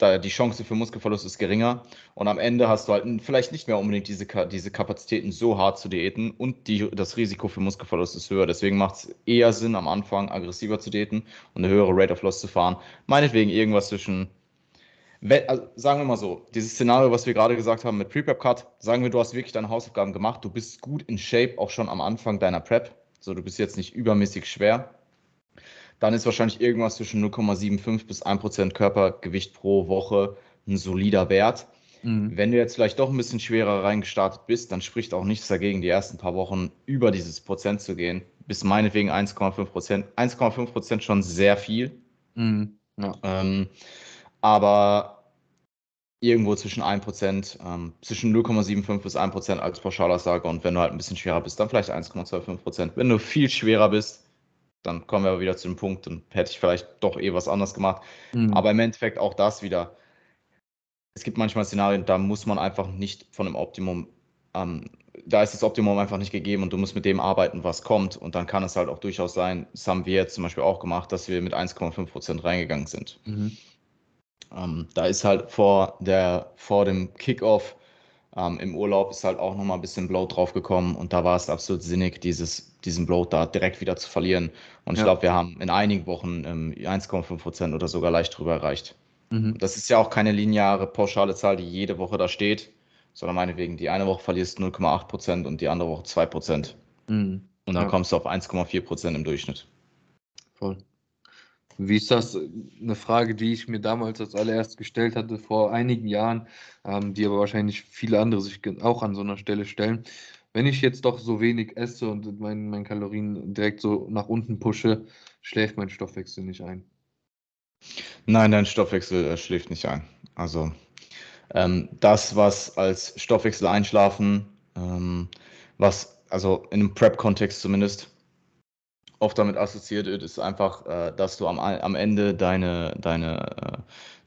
da die Chance für Muskelverlust ist geringer und am Ende hast du halt vielleicht nicht mehr unbedingt diese, diese Kapazitäten so hart zu diäten und die, das Risiko für Muskelverlust ist höher. Deswegen macht es eher Sinn, am Anfang aggressiver zu diäten und eine höhere Rate of Loss zu fahren. Meinetwegen irgendwas zwischen, also sagen wir mal so, dieses Szenario, was wir gerade gesagt haben mit Pre-Prep-Cut, sagen wir, du hast wirklich deine Hausaufgaben gemacht, du bist gut in Shape auch schon am Anfang deiner Prep, so du bist jetzt nicht übermäßig schwer, dann ist wahrscheinlich irgendwas zwischen null Komma fünfundsiebzig bis ein Prozent Körpergewicht pro Woche ein solider Wert. Mhm. Wenn du jetzt vielleicht doch ein bisschen schwerer reingestartet bist, dann spricht auch nichts dagegen, die ersten paar Wochen über dieses Prozent zu gehen, bis meinetwegen eins Komma fünf Prozent. eins Komma fünf Prozent schon sehr viel, mhm. ja. ähm, aber irgendwo zwischen ein Prozent, ähm, zwischen null Komma fünfundsiebzig bis ein Prozent als Pauschalaussage, und wenn du halt ein bisschen schwerer bist, dann vielleicht eins Komma fünfundzwanzig Prozent. Wenn du viel schwerer bist, dann kommen wir aber wieder zu dem Punkt, dann hätte ich vielleicht doch eh was anders gemacht. Mhm. Aber im Endeffekt auch das wieder. Es gibt manchmal Szenarien, da muss man einfach nicht von dem Optimum, ähm, da ist das Optimum einfach nicht gegeben und du musst mit dem arbeiten, was kommt. Und dann kann es halt auch durchaus sein, das haben wir jetzt zum Beispiel auch gemacht, dass wir mit eins Komma fünf Prozent reingegangen sind. Mhm. Ähm, da ist halt vor, der, vor dem Kickoff ähm, im Urlaub ist halt auch nochmal ein bisschen Bloat drauf gekommen und da war es absolut sinnig, dieses diesen Bloat da direkt wieder zu verlieren. Und ich ja. glaube, wir haben in einigen Wochen ähm, eins Komma fünf Prozent oder sogar leicht drüber erreicht. Mhm. Das ist ja auch keine lineare, pauschale Zahl, die jede Woche da steht, sondern meinetwegen, die eine Woche verlierst null Komma acht Prozent und die andere Woche zwei Prozent. Mhm. Und dann ja. kommst du auf eins Komma vier Prozent im Durchschnitt. Voll. Wie ist das? Eine Frage, die ich mir damals als allererst gestellt hatte, vor einigen Jahren, ähm, die aber wahrscheinlich viele andere sich auch an so einer Stelle stellen. Wenn ich jetzt doch so wenig esse und meinen mein Kalorien direkt so nach unten pushe, schläft mein Stoffwechsel nicht ein? Nein, dein Stoffwechsel äh, schläft nicht ein. Also ähm, das, was als Stoffwechsel einschlafen, ähm, was also in einem Prep-Kontext zumindest oft damit assoziiert wird, ist einfach, äh, dass du am, am Ende deine, deine äh,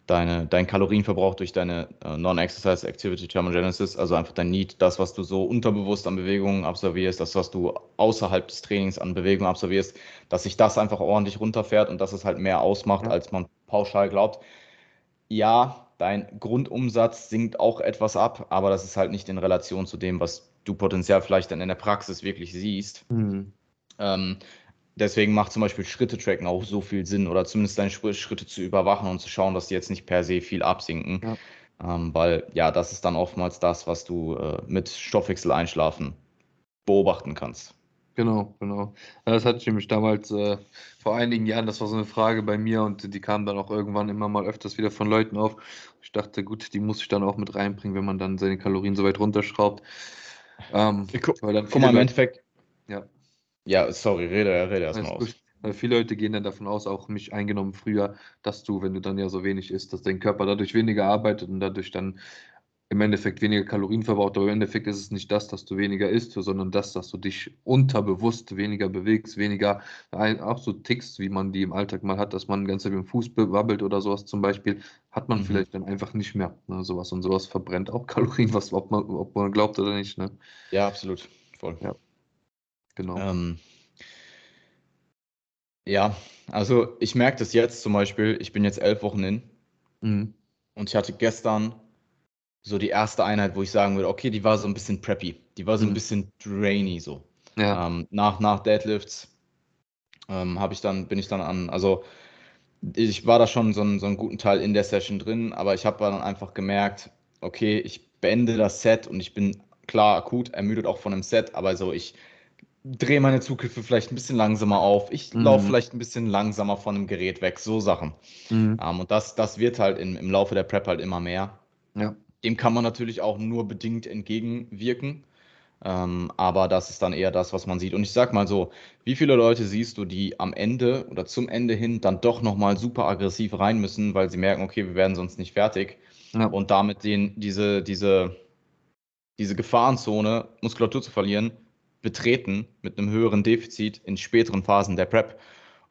Deine, dein Kalorienverbrauch durch deine äh, Non-Exercise Activity Thermogenesis, also einfach dein Need, das, was du so unterbewusst an Bewegungen absolvierst, das, was du außerhalb des Trainings an Bewegungen absolvierst, dass sich das einfach ordentlich runterfährt und dass es halt mehr ausmacht, ja. als man pauschal glaubt. Ja, dein Grundumsatz sinkt auch etwas ab, aber das ist halt nicht in Relation zu dem, was du potenziell vielleicht dann in der Praxis wirklich siehst. Mhm. Ähm, Deswegen macht zum Beispiel Schritte-Tracken auch so viel Sinn oder zumindest deine Schritte zu überwachen und zu schauen, dass die jetzt nicht per se viel absinken, ja. Ähm, weil ja, das ist dann oftmals das, was du äh, mit Stoffwechsel-Einschlafen beobachten kannst. Genau, genau. Das hatte ich nämlich damals äh, vor einigen Jahren, das war so eine Frage bei mir und die kam dann auch irgendwann immer mal öfters wieder von Leuten auf. Ich dachte, gut, die muss ich dann auch mit reinbringen, wenn man dann seine Kalorien so weit runterschraubt. Ähm, guck, weil dann guck mal, im Endeffekt... Ja. Ja, sorry, rede, rede erstmal aus. Weil viele Leute gehen dann davon aus, auch mich eingenommen früher, dass du, wenn du dann ja so wenig isst, dass dein Körper dadurch weniger arbeitet und dadurch dann im Endeffekt weniger Kalorien verbraucht. Aber im Endeffekt ist es nicht das, dass du weniger isst, sondern das, dass du dich unterbewusst weniger bewegst, weniger auch so tickst, wie man die im Alltag mal hat, dass man die ganze Zeit mit dem Fuß wabbelt oder sowas zum Beispiel, hat man mhm. vielleicht dann einfach nicht mehr. Ne, sowas und sowas verbrennt auch Kalorien, was, ob, man, ob man glaubt oder nicht. Ne? Ja, absolut. Voll. Ja. Genau. Ähm, ja, also ich merke das jetzt zum Beispiel, ich bin jetzt elf Wochen hin mhm. und ich hatte gestern so die erste Einheit, wo ich sagen würde, okay, die war so ein bisschen preppy, die war so mhm. ein bisschen drainy so. Ja. Ähm, nach, nach Deadlifts ähm, habe ich dann, bin ich dann an, also ich war da schon so einen, so einen guten Teil in der Session drin, aber ich habe dann einfach gemerkt, okay, ich beende das Set und ich bin klar akut ermüdet auch von dem Set, aber so ich drehe meine Zugriffe vielleicht ein bisschen langsamer auf, ich mhm. laufe vielleicht ein bisschen langsamer von dem Gerät weg, so Sachen. Mhm. Um, und das, das wird halt im, im Laufe der Prep halt immer mehr. Ja. Dem kann man natürlich auch nur bedingt entgegenwirken, um, aber das ist dann eher das, was man sieht. Und ich sag mal so, wie viele Leute siehst du, die am Ende oder zum Ende hin dann doch nochmal super aggressiv rein müssen, weil sie merken, okay, wir werden sonst nicht fertig ja. und damit den, diese, diese, diese Gefahrenzone, Muskulatur zu verlieren, betreten mit einem höheren Defizit in späteren Phasen der Prep.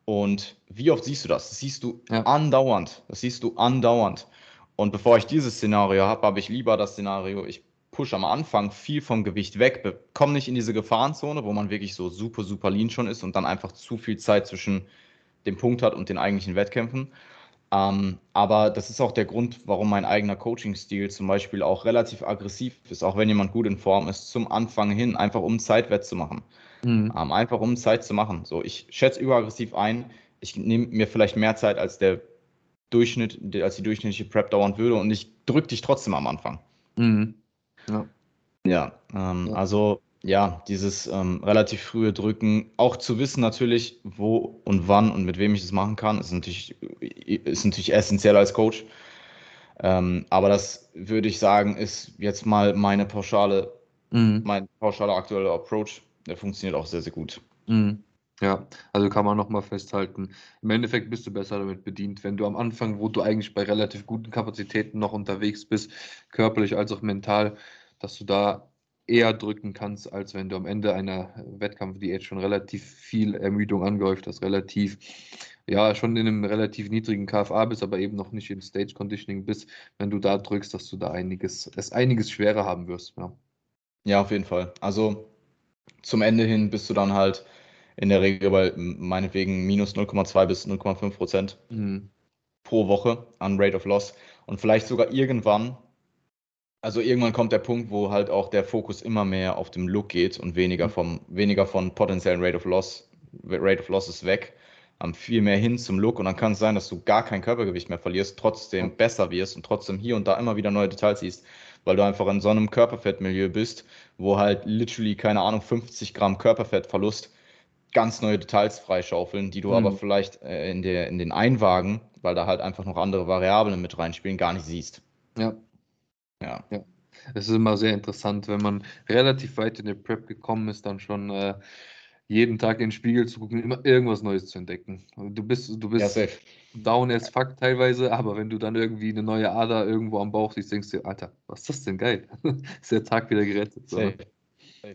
Und wie oft siehst du das? Das siehst du ja. andauernd. Das siehst du andauernd. Und bevor ich dieses Szenario habe, habe ich lieber das Szenario, ich pushe am Anfang viel vom Gewicht weg, komme nicht in diese Gefahrenzone, wo man wirklich so super, super lean schon ist und dann einfach zu viel Zeit zwischen dem Punkt hat und den eigentlichen Wettkämpfen. Ähm, aber das ist auch der Grund, warum mein eigener Coaching-Stil zum Beispiel auch relativ aggressiv ist, auch wenn jemand gut in Form ist, zum Anfang hin, einfach um Zeit wettzumachen. Mhm. Ähm, einfach um Zeit zu machen. So, ich schätze überaggressiv ein, ich nehme mir vielleicht mehr Zeit, als der Durchschnitt, als die durchschnittliche Prep dauern würde, und ich drücke dich trotzdem am Anfang. Mhm. Ja, ja, ähm, ja, also ja, dieses ähm, relativ frühe Drücken, auch zu wissen natürlich, wo und wann und mit wem ich das machen kann, ist natürlich, ist natürlich essentiell als Coach. Ähm, aber das würde ich sagen, ist jetzt mal meine pauschale, mhm. mein pauschaler aktueller Approach. Der funktioniert auch sehr, sehr gut. Mhm. Ja, also kann man nochmal festhalten, im Endeffekt bist du besser damit bedient, wenn du am Anfang, wo du eigentlich bei relativ guten Kapazitäten noch unterwegs bist, körperlich als auch mental, dass du da eher drücken kannst, als wenn du am Ende einer Wettkampfdiät schon relativ viel Ermüdung angehäuft hast, relativ, ja, schon in einem relativ niedrigen K F A bist, aber eben noch nicht im Stage Conditioning bist, wenn du da drückst, dass du da einiges, es einiges schwerer haben wirst. Ja. Ja, auf jeden Fall. Also zum Ende hin bist du dann halt in der Regel bei meinetwegen minus null Komma zwei bis null Komma fünf Prozent mhm. pro Woche an Rate of Loss. Und vielleicht sogar irgendwann, also irgendwann kommt der Punkt, wo halt auch der Fokus immer mehr auf dem Look geht und weniger vom weniger von potenziellen Rate of Loss, Rate of Loss ist weg, viel mehr hin zum Look. Und dann kann es sein, dass du gar kein Körpergewicht mehr verlierst, trotzdem mhm. besser wirst und trotzdem hier und da immer wieder neue Details siehst, weil du einfach in so einem Körperfettmilieu bist, wo halt literally, keine Ahnung, fünfzig Gramm Körperfettverlust ganz neue Details freischaufeln, die du mhm. aber vielleicht äh, in, der, in den Einwagen, weil da halt einfach noch andere Variablen mit reinspielen, gar nicht siehst. Ja. Ja. Ja. Es ist immer sehr interessant, wenn man relativ weit in der Prep gekommen ist, dann schon äh, jeden Tag in den Spiegel zu gucken, immer irgendwas Neues zu entdecken. Du bist, du bist ja, down as fuck teilweise, aber wenn du dann irgendwie eine neue Ader irgendwo am Bauch siehst, denkst du, Alter, was ist das denn geil? Ist der Tag wieder gerettet. So. Safe.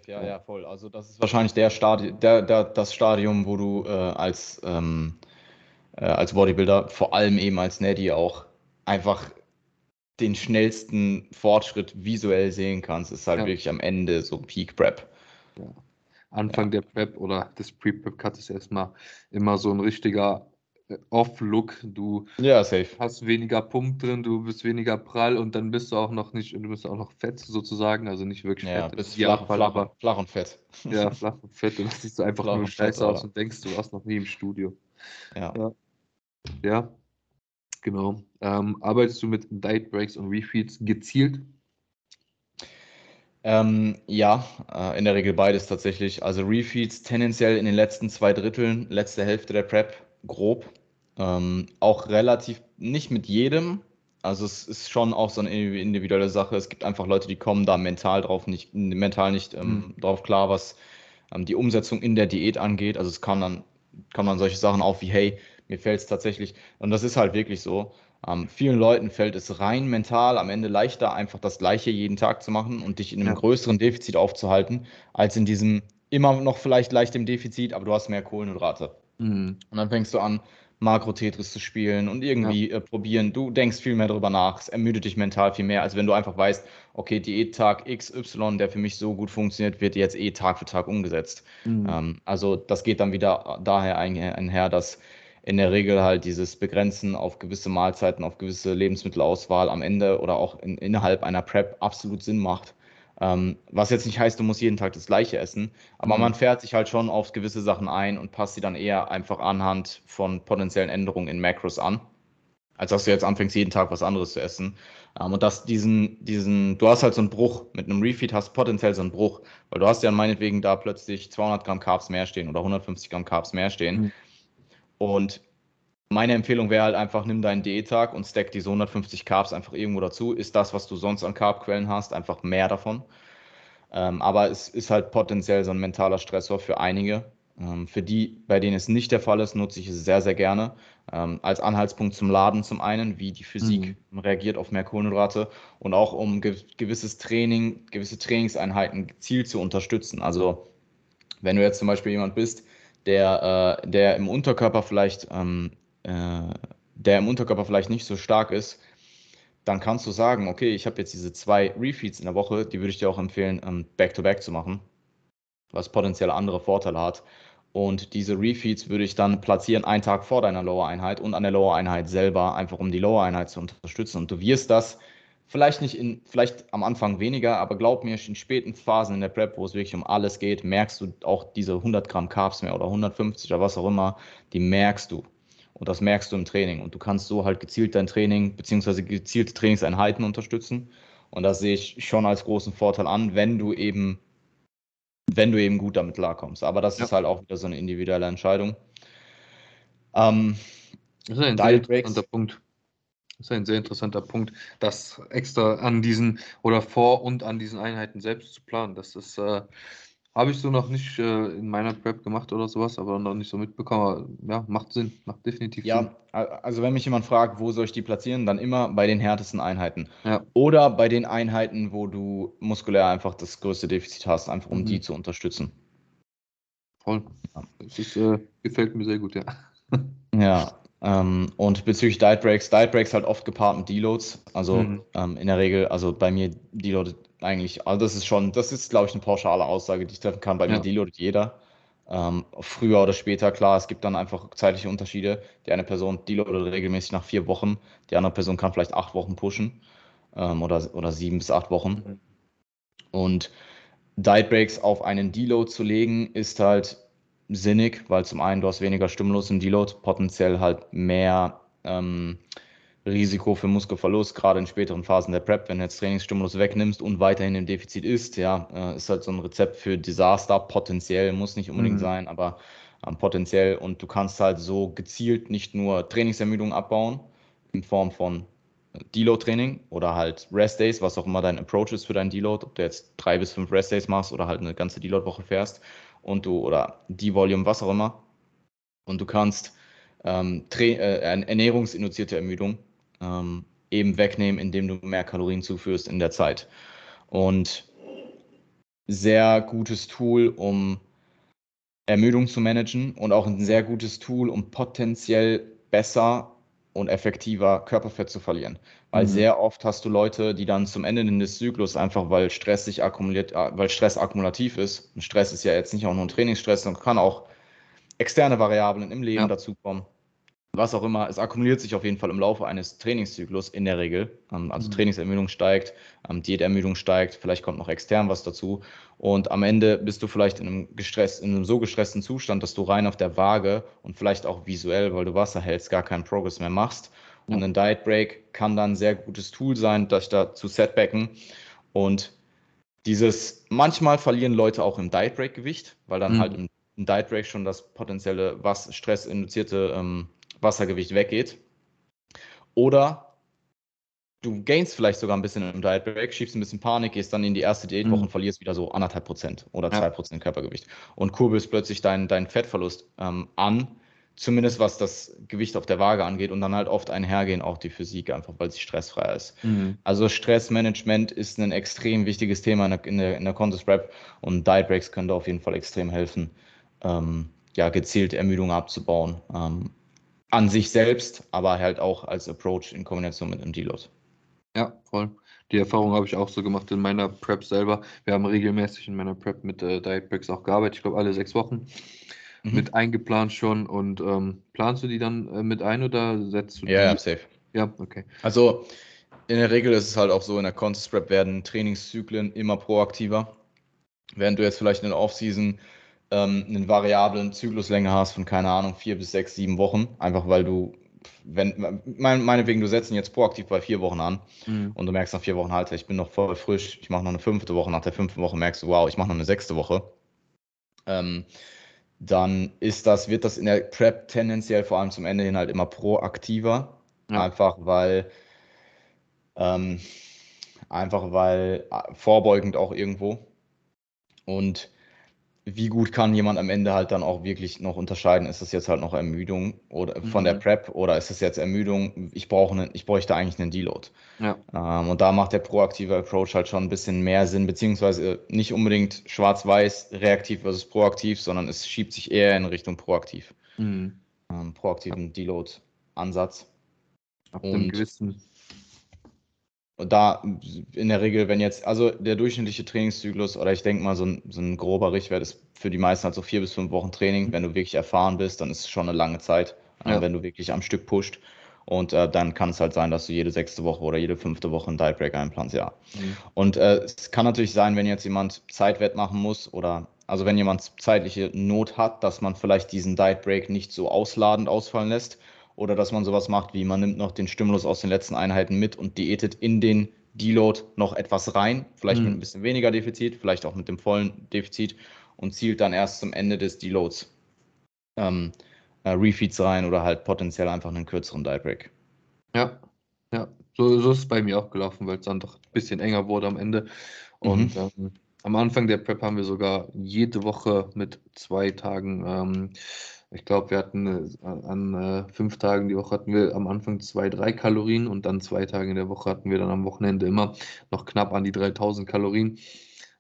Ja, ja, voll. Also das ist wahrscheinlich der Stadi- der, der, das Stadium, wo du äh, als, ähm, äh, als Bodybuilder, vor allem eben als Neddy auch, einfach den schnellsten Fortschritt visuell sehen kannst. Ist halt ja. wirklich am Ende so Peak Prep. Ja. Anfang ja. der Prep oder des Pre-Prep-Cut ist erstmal immer so ein richtiger Off-Look, du ja, safe. Hast weniger Pump drin, du bist weniger prall und dann bist du auch noch nicht, du bist auch noch fett sozusagen, also nicht wirklich ja, fett. Bist ja, flach, flach, aber, flach und fett. Ja, flach und fett und dann siehst du einfach flach nur scheiße aus und denkst, du warst noch nie im Studio. Ja. Ja, ja. Genau. Ähm, arbeitest du mit Diet Breaks und Refeeds gezielt? Ähm, ja, äh, in der Regel beides tatsächlich. Also Refeeds tendenziell in den letzten zwei Dritteln, letzte Hälfte der Prep, grob. Ähm, auch relativ, nicht mit jedem, also es ist schon auch so eine individuelle Sache, es gibt einfach Leute, die kommen da mental drauf nicht, mental nicht ähm, mhm. drauf klar, was ähm, die Umsetzung in der Diät angeht, also es kann dann, kann dann solche Sachen auf wie, hey, mir fällt es tatsächlich, und das ist halt wirklich so, ähm, vielen Leuten fällt es rein mental am Ende leichter, einfach das Gleiche jeden Tag zu machen und dich in einem ja. größeren Defizit aufzuhalten, als in diesem immer noch vielleicht leicht im Defizit, aber du hast mehr Kohlenhydrate. Und dann fängst du an, Makro-Tetris zu spielen und irgendwie ja. äh, probieren. Du denkst viel mehr drüber nach, es ermüdet dich mental viel mehr, als wenn du einfach weißt, okay, Diättag X Y, der für mich so gut funktioniert, wird jetzt eh Tag für Tag umgesetzt. Mhm. Ähm, also das geht dann wieder daher einher, dass in der Regel halt dieses Begrenzen auf gewisse Mahlzeiten, auf gewisse Lebensmittelauswahl am Ende oder auch in, innerhalb einer Prep absolut Sinn macht. Ähm, was jetzt nicht heißt, du musst jeden Tag das Gleiche essen, aber mhm. man fährt sich halt schon auf gewisse Sachen ein und passt sie dann eher einfach anhand von potenziellen Änderungen in Macros an, als dass du jetzt anfängst, jeden Tag was anderes zu essen. Ähm, und dass diesen, diesen, du hast halt so einen Bruch, mit einem Refeed hast du potenziell so einen Bruch, weil du hast ja meinetwegen da plötzlich zweihundert Gramm Carbs mehr stehen oder hundertfünfzig Gramm Carbs mehr stehen. Mhm. Und meine Empfehlung wäre halt einfach, nimm deinen Diättag und stack diese hundertfünfzig Carbs einfach irgendwo dazu. Ist das, was du sonst an Carbquellen hast, einfach mehr davon. Ähm, aber es ist halt potenziell so ein mentaler Stressor für einige. Ähm, für die, bei denen es nicht der Fall ist, nutze ich es sehr, sehr gerne. Ähm, als Anhaltspunkt zum Laden zum einen, wie die Physik mhm. reagiert auf mehr Kohlenhydrate und auch um ge- gewisses Training, gewisse Trainingseinheiten gezielt zu unterstützen. Also wenn du jetzt zum Beispiel jemand bist, der, äh, der im Unterkörper vielleicht... Ähm, der im Unterkörper vielleicht nicht so stark ist, dann kannst du sagen, okay, ich habe jetzt diese zwei Refeeds in der Woche, die würde ich dir auch empfehlen, back-to-back zu machen, was potenziell andere Vorteile hat. Und diese Refeeds würde ich dann platzieren einen Tag vor deiner Lower-Einheit und an der Lower-Einheit selber, einfach um die Lower-Einheit zu unterstützen. Und du wirst das vielleicht nicht in, vielleicht am Anfang weniger, aber glaub mir, in späten Phasen in der Prep, wo es wirklich um alles geht, merkst du auch diese hundert Gramm Carbs mehr oder hundertfünfzig oder was auch immer, die merkst du. Und das merkst du im Training. Und du kannst so halt gezielt dein Training beziehungsweise gezielte Trainingseinheiten unterstützen. Und das sehe ich schon als großen Vorteil an, wenn du eben wenn du eben gut damit klarkommst. Aber das ja. ist halt auch wieder so eine individuelle Entscheidung. Ähm, das ist ein sehr interessanter Punkt. Das ist ein sehr interessanter Punkt, das extra an diesen oder vor und an diesen Einheiten selbst zu planen. Das ist, äh, habe ich so noch nicht äh, in meiner Prep gemacht oder sowas, aber noch nicht so mitbekommen. Aber, ja, macht Sinn, macht definitiv ja, Sinn. Ja, also wenn mich jemand fragt, wo soll ich die platzieren, dann immer bei den härtesten Einheiten. Ja. Oder bei den Einheiten, wo du muskulär einfach das größte Defizit hast, einfach um mhm. die zu unterstützen. Voll. Ja. Das ist, äh, gefällt mir sehr gut, ja. Ja. Ähm, und bezüglich Diet Breaks, Diet Breaks halt oft gepaart mit Deloads, also mhm. ähm, in der Regel, also bei mir deloadet eigentlich, also das ist schon, das ist glaube ich eine pauschale Aussage, die ich treffen kann, bei ja. mir deloadet jeder, ähm, früher oder später, klar, es gibt dann einfach zeitliche Unterschiede, die eine Person deloadet regelmäßig nach vier Wochen, die andere Person kann vielleicht acht Wochen pushen ähm, oder, oder sieben bis acht Wochen mhm. und Diet Breaks auf einen Deload zu legen, ist halt sinnig, weil zum einen du hast weniger Stimulus im Deload, potenziell halt mehr ähm, Risiko für Muskelverlust, gerade in späteren Phasen der Prep, wenn du jetzt Trainingsstimulus wegnimmst und weiterhin im Defizit ist, ja, äh, ist halt so ein Rezept für Desaster, potenziell, muss nicht unbedingt mhm. sein, aber ähm, potenziell, und du kannst halt so gezielt nicht nur Trainingsermüdung abbauen, in Form von Deload-Training oder halt Rest-Days, was auch immer dein Approach ist für deinen Deload, ob du jetzt drei bis fünf Rest-Days machst oder halt eine ganze Deload-Woche fährst, und du oder die Volume, was auch immer, und du kannst ähm, äh, ernährungsinduzierte Ermüdung ähm, eben wegnehmen, indem du mehr Kalorien zuführst in der Zeit. Und sehr gutes Tool, um Ermüdung zu managen, und auch ein sehr gutes Tool, um potenziell besser und effektiver Körperfett zu verlieren. Weil mhm. sehr oft hast du Leute, die dann zum Ende des Zyklus, einfach weil Stress sich akkumuliert, weil Stress akkumulativ ist, und Stress ist ja jetzt nicht auch nur ein Trainingsstress, sondern kann auch externe Variablen im Leben ja. dazukommen, was auch immer, es akkumuliert sich auf jeden Fall im Laufe eines Trainingszyklus in der Regel, also mhm. Trainingsermüdung steigt, Diätermüdung steigt, vielleicht kommt noch extern was dazu, und am Ende bist du vielleicht in einem, gestresst, in einem so gestressten Zustand, dass du rein auf der Waage und vielleicht auch visuell, weil du Wasser hältst, gar keinen Progress mehr machst, ja. und ein Diet Break kann dann ein sehr gutes Tool sein, dich da zu setbacken. Und dieses, manchmal verlieren Leute auch im Diet Break Gewicht, weil dann mhm. halt im, im Diet Break schon das potenzielle, was stressinduzierte ähm, Wassergewicht weggeht, oder du gainst vielleicht sogar ein bisschen im Diet Break, schiebst ein bisschen Panik, gehst dann in die erste Diätwoche mhm. und verlierst wieder so anderthalb Prozent oder zwei ja. Prozent Körpergewicht und kurbelst plötzlich deinen dein Fettverlust ähm, an, zumindest was das Gewicht auf der Waage angeht, und dann halt oft einhergehen auch die Physik, einfach weil sie stressfreier ist. Mhm. Also Stressmanagement ist ein extrem wichtiges Thema in der, in der, in der Contest Prep, und Diet Breaks können da auf jeden Fall extrem helfen, ähm, ja, gezielt Ermüdung abzubauen. Ähm, An sich selbst, aber halt auch als Approach in Kombination mit einem Deload. Ja, voll. Die Erfahrung habe ich auch so gemacht in meiner Prep selber. Wir haben regelmäßig in meiner Prep mit äh, Diet Breaks auch gearbeitet. Ich glaube, alle sechs Wochen mhm. mit eingeplant schon. Und ähm, planst du die dann äh, mit ein oder setzt du die? Ja, ja, safe. Ja, okay. Also in der Regel ist es halt auch so, in der Contest Prep werden Trainingszyklen immer proaktiver. Während du jetzt vielleicht in der Offseason einen variablen Zykluslänge hast von, keine Ahnung, vier bis sechs, sieben Wochen, einfach weil du, wenn, mein, meinetwegen, du setzt ihn jetzt proaktiv bei vier Wochen an mhm. und du merkst nach vier Wochen, halt, ich bin noch voll frisch, ich mache noch eine fünfte Woche, nach der fünften Woche merkst du, wow, ich mache noch eine sechste Woche, ähm, dann ist das, wird das in der Prep tendenziell vor allem zum Ende hin halt immer proaktiver, ja. einfach weil ähm, einfach weil vorbeugend auch irgendwo. Und wie gut kann jemand am Ende halt dann auch wirklich noch unterscheiden, ist das jetzt halt noch Ermüdung oder von mhm. der Prep, oder ist das jetzt Ermüdung, ich brauche ne, ich bräuchte eigentlich einen Deload. Ja. Ähm, und da macht der proaktive Approach halt schon ein bisschen mehr Sinn, beziehungsweise nicht unbedingt schwarz-weiß, reaktiv versus proaktiv, sondern es schiebt sich eher in Richtung proaktiv. Mhm. Ähm, proaktiven Deload-Ansatz. Ab und einem gewissen Und da in der Regel, wenn jetzt, also der durchschnittliche Trainingszyklus, oder ich denke mal, so ein, so ein grober Richtwert ist für die meisten halt so vier bis fünf Wochen Training. Wenn du wirklich erfahren bist, dann ist es schon eine lange Zeit, ja. wenn du wirklich am Stück pusht. Und äh, dann kann es halt sein, dass du jede sechste Woche oder jede fünfte Woche einen Dietbreak einplanst, ja. Mhm. Und äh, es kann natürlich sein, wenn jetzt jemand Zeitwert machen muss oder, also wenn jemand zeitliche Not hat, dass man vielleicht diesen Dietbreak nicht so ausladend ausfallen lässt. Oder dass man sowas macht, wie man nimmt noch den Stimulus aus den letzten Einheiten mit und diätet in den Deload noch etwas rein, vielleicht mhm. mit ein bisschen weniger Defizit, vielleicht auch mit dem vollen Defizit und zielt dann erst zum Ende des Deloads ähm, äh, Refeeds rein oder halt potenziell einfach einen kürzeren Dietbreak. Ja, ja, so, so ist es bei mir auch gelaufen, weil es dann doch ein bisschen enger wurde am Ende. Und mhm. ähm, am Anfang der Prep haben wir sogar jede Woche mit zwei Tagen ähm, ich glaube, wir hatten an, an fünf Tagen die Woche hatten wir am Anfang zwei, drei Kalorien und dann zwei Tage in der Woche hatten wir dann am Wochenende immer noch knapp an die dreitausend Kalorien.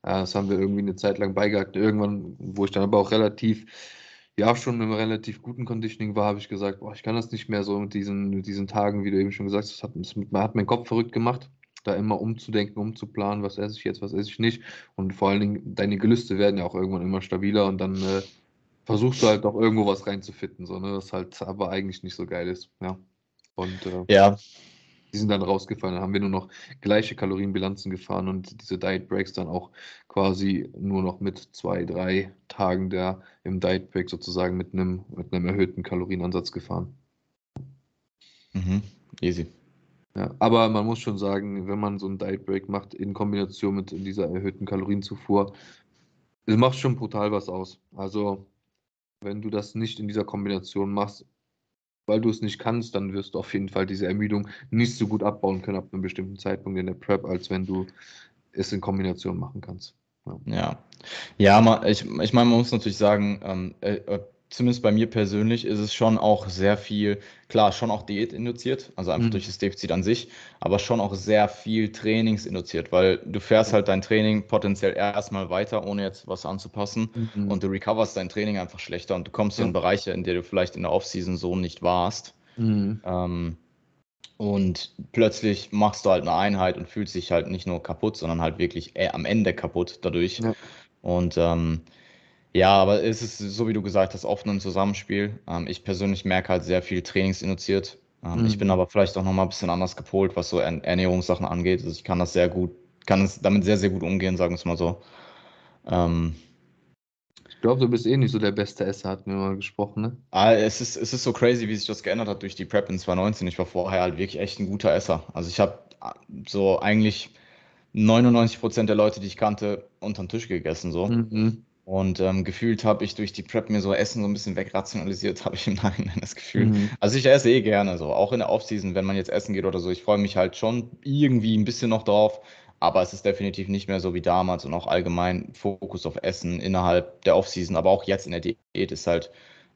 Das haben wir irgendwie eine Zeit lang beigehalten. Irgendwann, wo ich dann aber auch relativ, ja schon mit einem relativ guten Conditioning war, habe ich gesagt, boah, ich kann das nicht mehr so mit diesen, mit diesen Tagen, wie du eben schon gesagt hast, das hat, das hat meinen Kopf verrückt gemacht, da immer umzudenken, umzuplanen, was esse ich jetzt, was esse ich nicht. Und vor allen Dingen, deine Gelüste werden ja auch irgendwann immer stabiler und dann äh, versuchst du halt auch irgendwo was reinzufitten, so, ne, das halt aber eigentlich nicht so geil ist. Ja. Und äh, ja. die sind dann rausgefallen. Dann haben wir nur noch gleiche Kalorienbilanzen gefahren und diese Diet Breaks dann auch quasi nur noch mit zwei, drei Tagen da im Diet Break sozusagen mit einem mit einem erhöhten Kalorienansatz gefahren. Mhm. Easy. Ja, aber man muss schon sagen, wenn man so einen Diet Break macht in Kombination mit dieser erhöhten Kalorienzufuhr, es macht schon brutal was aus. Also wenn du das nicht in dieser Kombination machst, weil du es nicht kannst, dann wirst du auf jeden Fall diese Ermüdung nicht so gut abbauen können ab einem bestimmten Zeitpunkt in der Prep, als wenn du es in Kombination machen kannst. Ja, ja, ja man, ich, ich meine, man muss natürlich sagen, ähm, äh, zumindest bei mir persönlich ist es schon auch sehr viel, klar, schon auch diätinduziert, also einfach mhm. durch das Defizit an sich, aber schon auch sehr viel trainingsinduziert, weil du fährst halt dein Training potenziell erstmal weiter, ohne jetzt was anzupassen mhm. und du recoverst dein Training einfach schlechter und du kommst ja. in Bereiche, in denen du vielleicht in der Offseason so nicht warst mhm. ähm, und plötzlich machst du halt eine Einheit und fühlst dich halt nicht nur kaputt, sondern halt wirklich äh, am Ende kaputt dadurch ja. und ähm, ja, aber es ist, so wie du gesagt hast, oft ein Zusammenspiel. Ähm, ich persönlich merke halt sehr viel trainingsinduziert. Ähm, mhm. Ich bin aber vielleicht auch nochmal ein bisschen anders gepolt, was so Ernährungssachen angeht. Also ich kann das sehr gut, kann es damit sehr, sehr gut umgehen, sagen wir es mal so. Ähm, ich glaube, du bist eh nicht so der beste Esser, hatten wir mal gesprochen, ne? Ah, es ist, es ist so crazy, wie sich das geändert hat durch die Prep in zwanzig neunzehn. Ich war vorher halt wirklich echt ein guter Esser. Also ich habe so eigentlich neunundneunzig Prozent der Leute, die ich kannte, unterm Tisch gegessen, so. Mhm. Und ähm, gefühlt habe ich durch die Prep mir so Essen so ein bisschen wegrationalisiert, habe ich im Nachhinein das Gefühl. Mhm. Also ich esse eh gerne so, auch in der Offseason, wenn man jetzt essen geht oder so. Ich freue mich halt schon irgendwie ein bisschen noch drauf, aber es ist definitiv nicht mehr so wie damals und auch allgemein Fokus auf Essen innerhalb der Offseason, aber auch jetzt in der Diät ist halt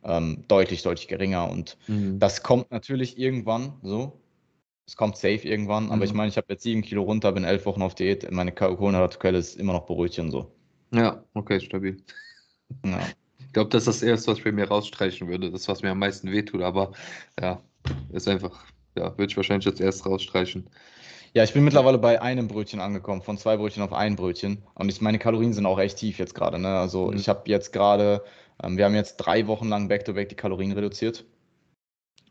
ähm, deutlich, deutlich geringer und mhm. das kommt natürlich irgendwann so. Es kommt safe irgendwann, aber mhm. ich meine, ich habe jetzt sieben Kilo runter, bin elf Wochen auf Diät, meine Kohlenhydratquelle ist immer noch Brötchen so. Ja, okay, stabil. Ja. Ich glaube, das ist das Erste, was ich bei mir rausstreichen würde. Das, was mir am meisten wehtut, aber ja, ist einfach, ja, würde ich wahrscheinlich jetzt erst rausstreichen. Ja, ich bin mittlerweile bei einem Brötchen angekommen, von zwei Brötchen auf ein Brötchen. Und ich, meine Kalorien sind auch echt tief jetzt gerade. Ne? Also mhm. ich habe jetzt gerade, ähm, wir haben jetzt drei Wochen lang back-to-back die Kalorien reduziert.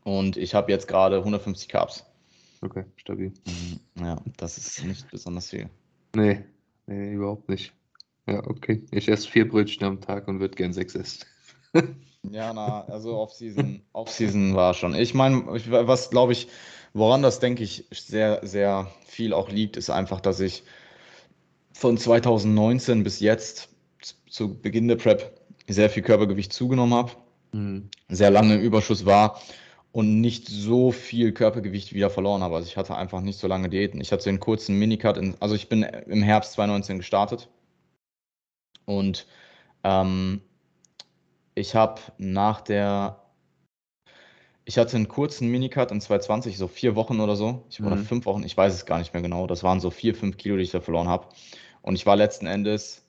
Und ich habe jetzt gerade hundertfünfzig Carbs. Okay, stabil. Ja, das ist nicht besonders viel. Nee, nee, überhaupt nicht. Ja, okay. Ich esse vier Brötchen am Tag und würde gern sechs essen. Ja, na, also Off-Season, Off-Season war schon. Ich meine, was glaube ich, woran das denke ich sehr, sehr viel auch liegt, ist einfach, dass ich von zwanzig neunzehn bis jetzt zu Beginn der Prep sehr viel Körpergewicht zugenommen habe, mhm. sehr lange im Überschuss war und nicht so viel Körpergewicht wieder verloren habe. Also ich hatte einfach nicht so lange Diäten. Ich hatte so einen kurzen Minicut, in, also ich bin im Herbst zwanzig neunzehn gestartet. Und ähm, ich habe nach der, ich hatte einen kurzen Minicut in zwanzig zwanzig, so vier Wochen oder so, ich, mhm. oder fünf Wochen, ich weiß es gar nicht mehr genau, das waren so vier, fünf Kilo, die ich da verloren habe. Und ich war letzten Endes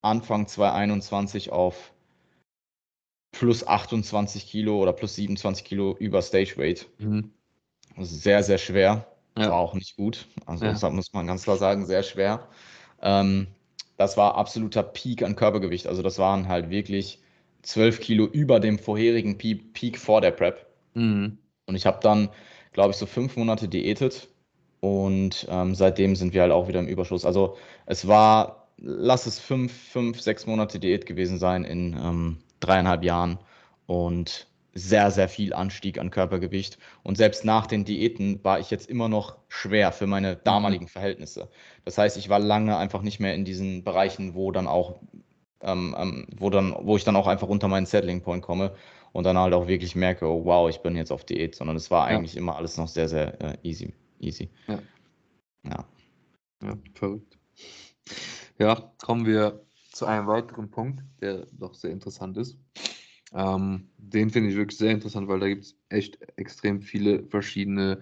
Anfang zwanzig einundzwanzig auf plus achtundzwanzig Kilo oder plus siebenundzwanzig Kilo über Stage Weight. Mhm. Das ist sehr, sehr schwer. Ja. War auch nicht gut. Also ja. deshalb muss man ganz klar sagen, sehr schwer. Ähm, das war absoluter Peak an Körpergewicht. Also das waren halt wirklich zwölf Kilo über dem vorherigen Peak vor der Prep. Mhm. Und ich habe dann, glaube ich, so fünf Monate diätet. Und ähm, seitdem sind wir halt auch wieder im Überschuss. Also es war, lass es fünf, fünf, sechs Monate Diät gewesen sein in ähm, dreieinhalb Jahren. Und sehr, sehr viel Anstieg an Körpergewicht. Und selbst nach den Diäten war ich jetzt immer noch schwer für meine damaligen Verhältnisse. Das heißt, ich war lange einfach nicht mehr in diesen Bereichen, wo dann auch, ähm, ähm, wo dann, wo ich dann auch einfach unter meinen Settling Point komme und dann halt auch wirklich merke, oh wow, ich bin jetzt auf Diät, sondern es war eigentlich ja. immer alles noch sehr, sehr äh, easy. Easy. Ja. ja. Ja, verrückt. Ja, kommen wir zu einem weiteren Punkt, der doch sehr interessant ist. Ähm, den finde ich wirklich sehr interessant, weil da gibt es echt extrem viele verschiedene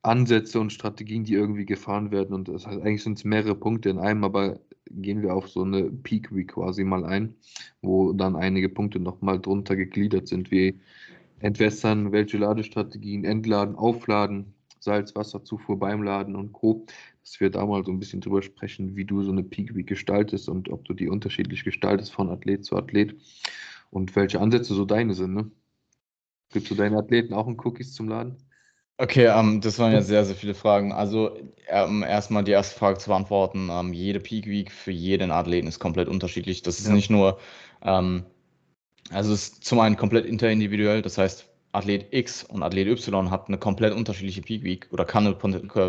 Ansätze und Strategien, die irgendwie gefahren werden. Und das heißt, eigentlich sind es mehrere Punkte in einem, aber gehen wir auf so eine Peak Week quasi mal ein, wo dann einige Punkte nochmal drunter gegliedert sind, wie Entwässern, welche Ladestrategien, Entladen, Aufladen, Salzwasserzufuhr beim Laden und Co., dass wir da mal so ein bisschen drüber sprechen, wie du so eine Peak Week gestaltest und ob du die unterschiedlich gestaltest von Athlet zu Athlet und welche Ansätze so deine sind. Ne? Gibst du deinen Athleten auch einen Cookies zum Laden? Okay, ähm, das waren ja sehr, sehr viele Fragen. Also ähm, erstmal die erste Frage zu beantworten. Ähm, jede Peak Week für jeden Athleten ist komplett unterschiedlich. Das ist ja. nicht nur, ähm, also es ist zum einen komplett interindividuell, das heißt, Athlet X und Athlet Y hat eine komplett unterschiedliche Peak Week oder kann eine,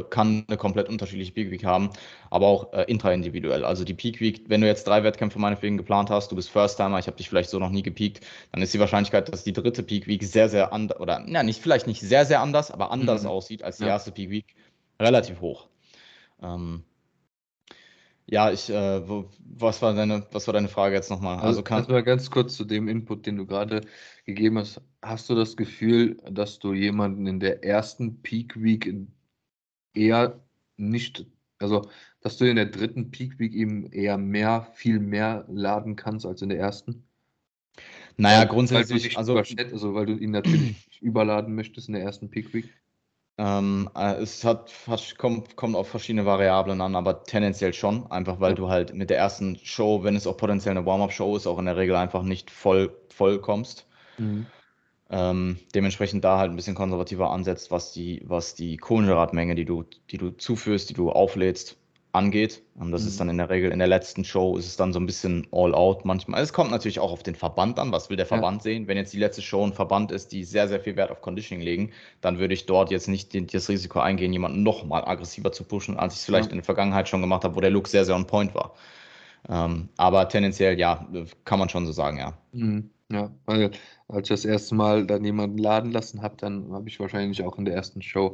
kann eine komplett unterschiedliche Peak Week haben, aber auch äh, intraindividuell. Also die Peak Week, wenn du jetzt drei Wettkämpfe meinetwegen geplant hast, du bist First-Timer, ich habe dich vielleicht so noch nie gepeakt, dann ist die Wahrscheinlichkeit, dass die dritte Peak Week sehr, sehr anders oder na, nicht vielleicht nicht sehr, sehr anders, aber anders mhm. aussieht als die ja. erste Peak Week, relativ hoch. Ähm, ja, ich, äh, wo, was, war deine, was war deine Frage jetzt nochmal? Also, also kannst du ganz kurz zu dem Input, den du gerade gegeben hast. Hast du das Gefühl, dass du jemanden in der ersten Peak Week eher nicht, also dass du in der dritten Peak Week eben eher mehr, viel mehr laden kannst als in der ersten? Naja, weil, grundsätzlich, weil du dich also, also weil du ihn natürlich überladen möchtest in der ersten Peak Week? Ähm, es hat, hat, kommt, kommt auf verschiedene Variablen an, aber tendenziell schon, einfach weil ja. du halt mit der ersten Show, wenn es auch potenziell eine Warm-Up-Show ist, auch in der Regel einfach nicht voll, voll kommst. Mhm. Ähm, dementsprechend da halt ein bisschen konservativer ansetzt, was die, was die Kohlenhydratmenge, die du, die du zuführst, die du auflädst, angeht. Und das mhm. ist dann in der Regel in der letzten Show ist es dann so ein bisschen all out manchmal. Es kommt natürlich auch auf den Verband an. Was will der Verband ja. sehen? Wenn jetzt die letzte Show ein Verband ist, die sehr, sehr viel Wert auf Conditioning legen, dann würde ich dort jetzt nicht den, das Risiko eingehen, jemanden nochmal aggressiver zu pushen, als ich es vielleicht ja. in der Vergangenheit schon gemacht habe, wo der Look sehr, sehr on point war. Ähm, aber tendenziell, ja, kann man schon so sagen, ja. Mhm. Ja, weil als ich das erste Mal dann jemanden laden lassen habe, dann habe ich wahrscheinlich auch in der ersten Show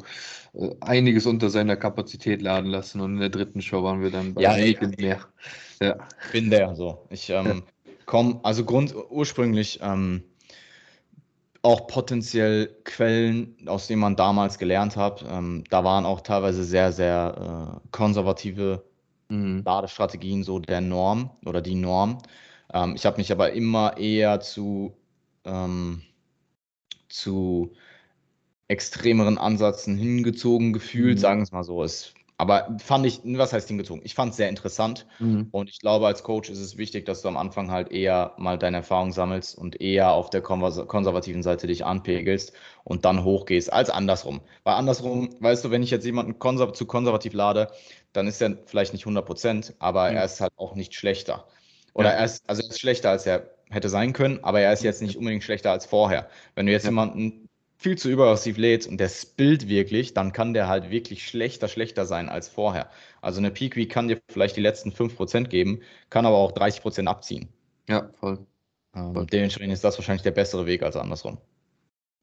äh, einiges unter seiner Kapazität laden lassen und in der dritten Show waren wir dann bei ja, ich bin der. Ja. Ich bin der so. Ich ähm, komme, also grund ursprünglich ähm, auch potenziell Quellen, aus denen man damals gelernt hat. Ähm, da waren auch teilweise sehr, sehr äh, konservative mhm. Ladestrategien so der Norm oder die Norm. Ich habe mich aber immer eher zu, ähm, zu extremeren Ansätzen hingezogen gefühlt, mhm. sagen wir es mal so. Es, aber fand ich, was heißt hingezogen? Ich fand es sehr interessant mhm. und ich glaube, als Coach ist es wichtig, dass du am Anfang halt eher mal deine Erfahrung sammelst und eher auf der konservativen Seite dich anpegelst und dann hochgehst, als andersrum. Weil andersrum, weißt du, wenn ich jetzt jemanden konser- zu konservativ lade, dann ist er vielleicht nicht hundert Prozent, aber mhm. er ist halt auch nicht schlechter. Oder ja. er ist, also er ist schlechter, als er hätte sein können, aber er ist jetzt nicht unbedingt schlechter als vorher. Wenn du jetzt ja. jemanden viel zu überaggressiv lädst und der spillt wirklich, dann kann der halt wirklich schlechter, schlechter sein als vorher. Also eine Peak Week kann dir vielleicht die letzten fünf Prozent geben, kann aber auch dreißig Prozent abziehen. Ja, voll. Ähm, voll. Dementsprechend ist das wahrscheinlich der bessere Weg als andersrum.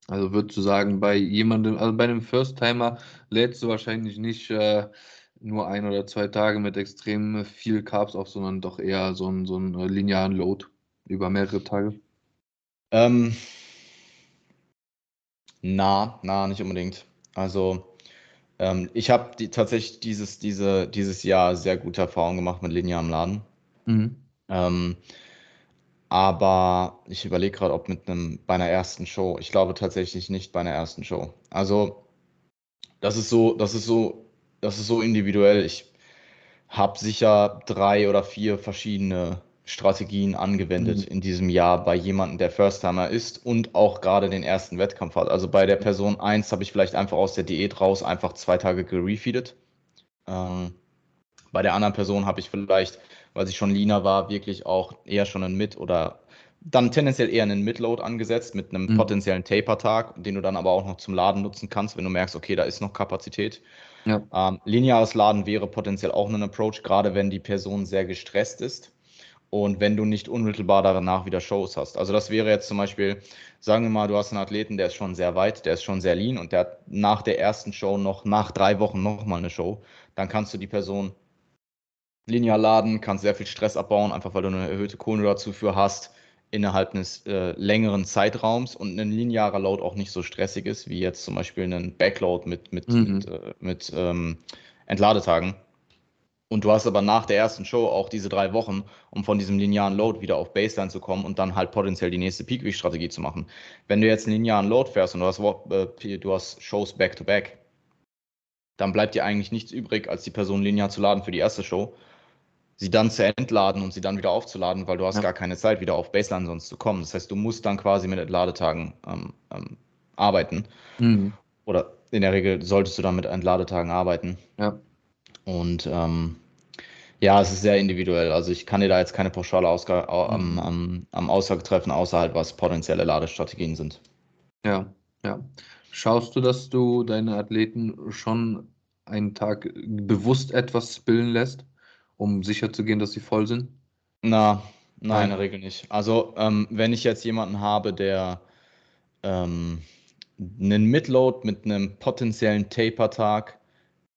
Also würdest du sagen, bei jemandem, also bei einem First-Timer lädst du wahrscheinlich nicht äh, nur ein oder zwei Tage mit extrem viel Carbs auf, sondern doch eher so einen, so einen linearen Load über mehrere Tage? Ähm, na, na, nicht unbedingt. Also ähm, ich habe die, tatsächlich dieses, diese, dieses Jahr sehr gute Erfahrungen gemacht mit linearem Laden. Mhm. Ähm, aber ich überlege gerade, ob mit einem bei einer ersten Show. Ich glaube tatsächlich nicht bei einer ersten Show. Also das ist so, das ist so, das ist so individuell. Ich habe sicher drei oder vier verschiedene Strategien angewendet mhm. in diesem Jahr bei jemandem, der First-Timer ist und auch gerade den ersten Wettkampf hat. Also bei der Person eins habe ich vielleicht einfach aus der Diät raus einfach zwei Tage gerefeedet. Ähm, bei der anderen Person habe ich vielleicht, weil sie schon leaner war, wirklich auch eher schon einen Mid- oder dann tendenziell eher einen Midload angesetzt mit einem mhm. potenziellen Taper-Tag, den du dann aber auch noch zum Laden nutzen kannst, wenn du merkst, okay, da ist noch Kapazität. Ja. Ähm, lineares Laden wäre potenziell auch ein Approach, gerade wenn die Person sehr gestresst ist. Und wenn du nicht unmittelbar danach wieder Shows hast. Also das wäre jetzt zum Beispiel, sagen wir mal, du hast einen Athleten, der ist schon sehr weit, der ist schon sehr lean und der hat nach der ersten Show noch, nach drei Wochen nochmal eine Show. Dann kannst du die Person linear laden, kannst sehr viel Stress abbauen, einfach weil du eine erhöhte Kohlenhydratzufuhr hast innerhalb eines äh, längeren Zeitraums und ein linearer Load auch nicht so stressig ist, wie jetzt zum Beispiel ein Backload mit, mit, mhm. mit, äh, mit ähm, Entladetagen. Und du hast aber nach der ersten Show auch diese drei Wochen, um von diesem linearen Load wieder auf Baseline zu kommen und dann halt potenziell die nächste Peak-Week-Strategie zu machen. Wenn du jetzt einen linearen Load fährst und du hast, äh, du hast Shows back-to-back, dann bleibt dir eigentlich nichts übrig, als die Person linear zu laden für die erste Show, sie dann zu entladen und sie dann wieder aufzuladen, weil du hast ja. gar keine Zeit, wieder auf Baseline sonst zu kommen. Das heißt, du musst dann quasi mit Entladetagen ähm, ähm, arbeiten. Mhm. Oder in der Regel solltest du dann mit Entladetagen arbeiten. Ja. Und ähm, ja, es ist sehr individuell. Also ich kann dir da jetzt keine pauschale Ausga- am, am, am Aussage treffen, außer halt, was potenzielle Ladestrategien sind. Ja, ja. Schaust du, dass du deine Athleten schon einen Tag bewusst etwas spillen lässt, um sicherzugehen, dass sie voll sind? Na, nein, nein. in der Regel nicht. Also ähm, wenn ich jetzt jemanden habe, der ähm, einen Midload mit einem potenziellen Taper-Tag